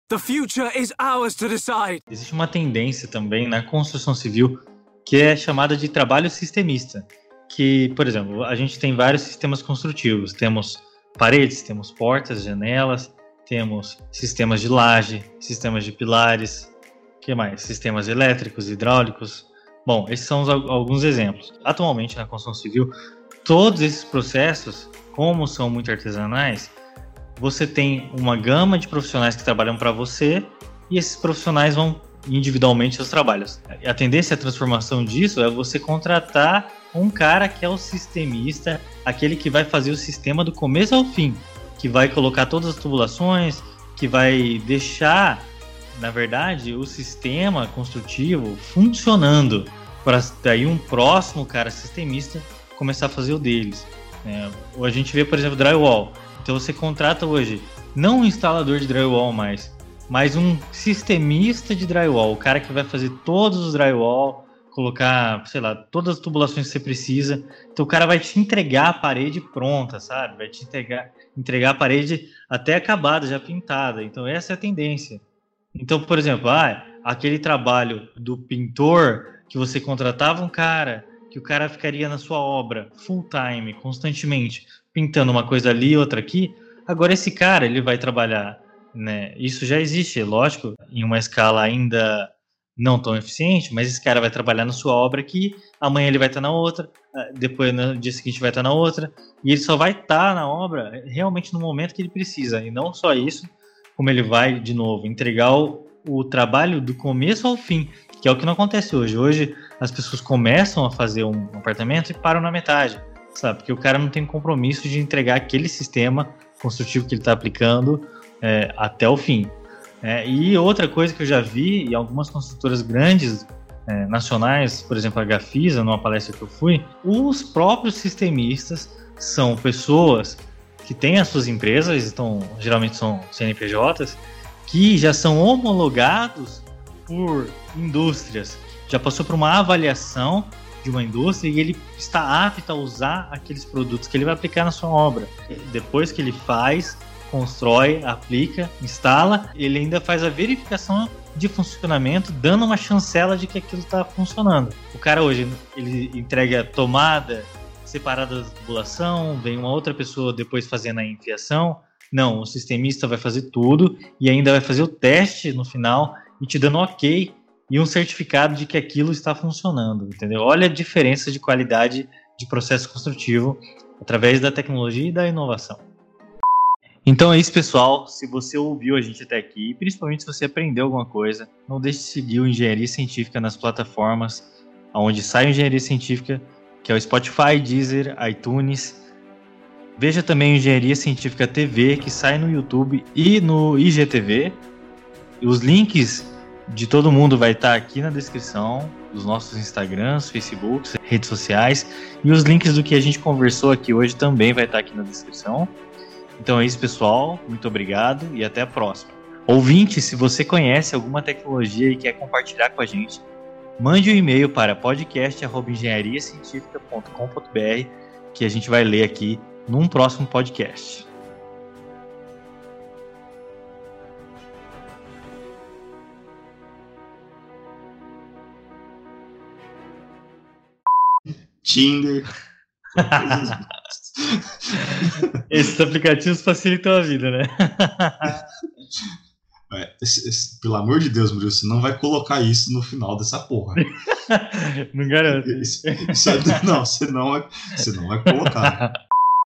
The future is ours to decide. Existe uma tendência também na construção civil que é chamada de trabalho sistemista. Que, por exemplo, a gente tem vários sistemas construtivos. Temos paredes, temos portas, janelas, temos sistemas de laje, sistemas de pilares, que mais? Sistemas elétricos, hidráulicos. Bom, esses são os, alguns exemplos. Atualmente, na construção civil, todos esses processos, como são muito artesanais, você tem uma gama de profissionais que trabalham para você e esses profissionais vão individualmente seus trabalhos. A tendência à transformação disso é você contratar um cara que é o sistemista, aquele que vai fazer o sistema do começo ao fim, que vai colocar todas as tubulações, que vai deixar, na verdade, o sistema construtivo funcionando para daí um próximo cara sistemista começar a fazer o deles. É, a gente vê, por exemplo, drywall. Então você contrata hoje, não um instalador de drywall mais, mas um sistemista de drywall, o cara que vai fazer todos os drywall, colocar, sei lá, todas as tubulações que você precisa. Então o cara vai te entregar a parede pronta, sabe? Vai te entregar, entregar a parede até acabada, já pintada. Então essa é a tendência. Então, por exemplo, ah, aquele trabalho do pintor que você contratava um cara, que o cara ficaria na sua obra full time, constantemente, pintando uma coisa ali, outra aqui. Agora esse cara, ele vai trabalhar, né? Isso já existe, lógico, em uma escala ainda não tão eficiente, mas esse cara vai trabalhar na sua obra aqui, amanhã ele vai estar na outra, depois no dia seguinte vai estar na outra, e ele só vai estar na obra realmente no momento que ele precisa. E não só isso, como ele vai, de novo, entregar o, o trabalho do começo ao fim, que é o que não acontece hoje. Hoje as pessoas começam a fazer um apartamento e param na metade, sabe? Porque o cara não tem compromisso de entregar aquele sistema construtivo que ele está aplicando é, até o fim. É, e outra coisa que eu já vi, e algumas construtoras grandes é, nacionais, por exemplo a Gafisa, numa palestra que eu fui, os próprios sistemistas são pessoas que têm as suas empresas, estão, geralmente são C N P Js, que já são homologados por indústrias, já passou por uma avaliação de uma indústria e ele está apto a usar aqueles produtos que ele vai aplicar na sua obra. Depois que ele faz, constrói, aplica, instala, ele ainda faz a verificação de funcionamento, dando uma chancela de que aquilo está funcionando. O cara hoje, ele entrega tomada separada da tubulação, vem uma outra pessoa depois fazendo a enfiação. Não, o sistemista vai fazer tudo e ainda vai fazer o teste no final e te dando ok e um certificado de que aquilo está funcionando, entendeu? Olha a diferença de qualidade de processo construtivo através da tecnologia e da inovação. Então é isso, pessoal. Se você ouviu a gente até aqui, e principalmente se você aprendeu alguma coisa, não deixe de seguir o Engenharia Científica nas plataformas onde sai o Engenharia Científica, que é o Spotify, Deezer, iTunes. Veja também o Engenharia Científica T V, que sai no YouTube e no I G T V. Os links de todo mundo vai estar aqui na descrição, dos nossos Instagrams, Facebooks, redes sociais, e os links do que a gente conversou aqui hoje também vai estar aqui na descrição. Então é isso, pessoal. Muito obrigado e até a próxima. Ouvinte, se você conhece alguma tecnologia e quer compartilhar com a gente, mande um e-mail para podcast arroba engenharia científica ponto com ponto b r que a gente vai ler aqui num próximo podcast. Tinder. Esses aplicativos facilitam a vida, né? É, esse, esse, pelo amor de Deus, Murilo, você não vai colocar isso no final dessa porra. Não garanto. Isso, isso, não, você não, vai, você não vai colocar.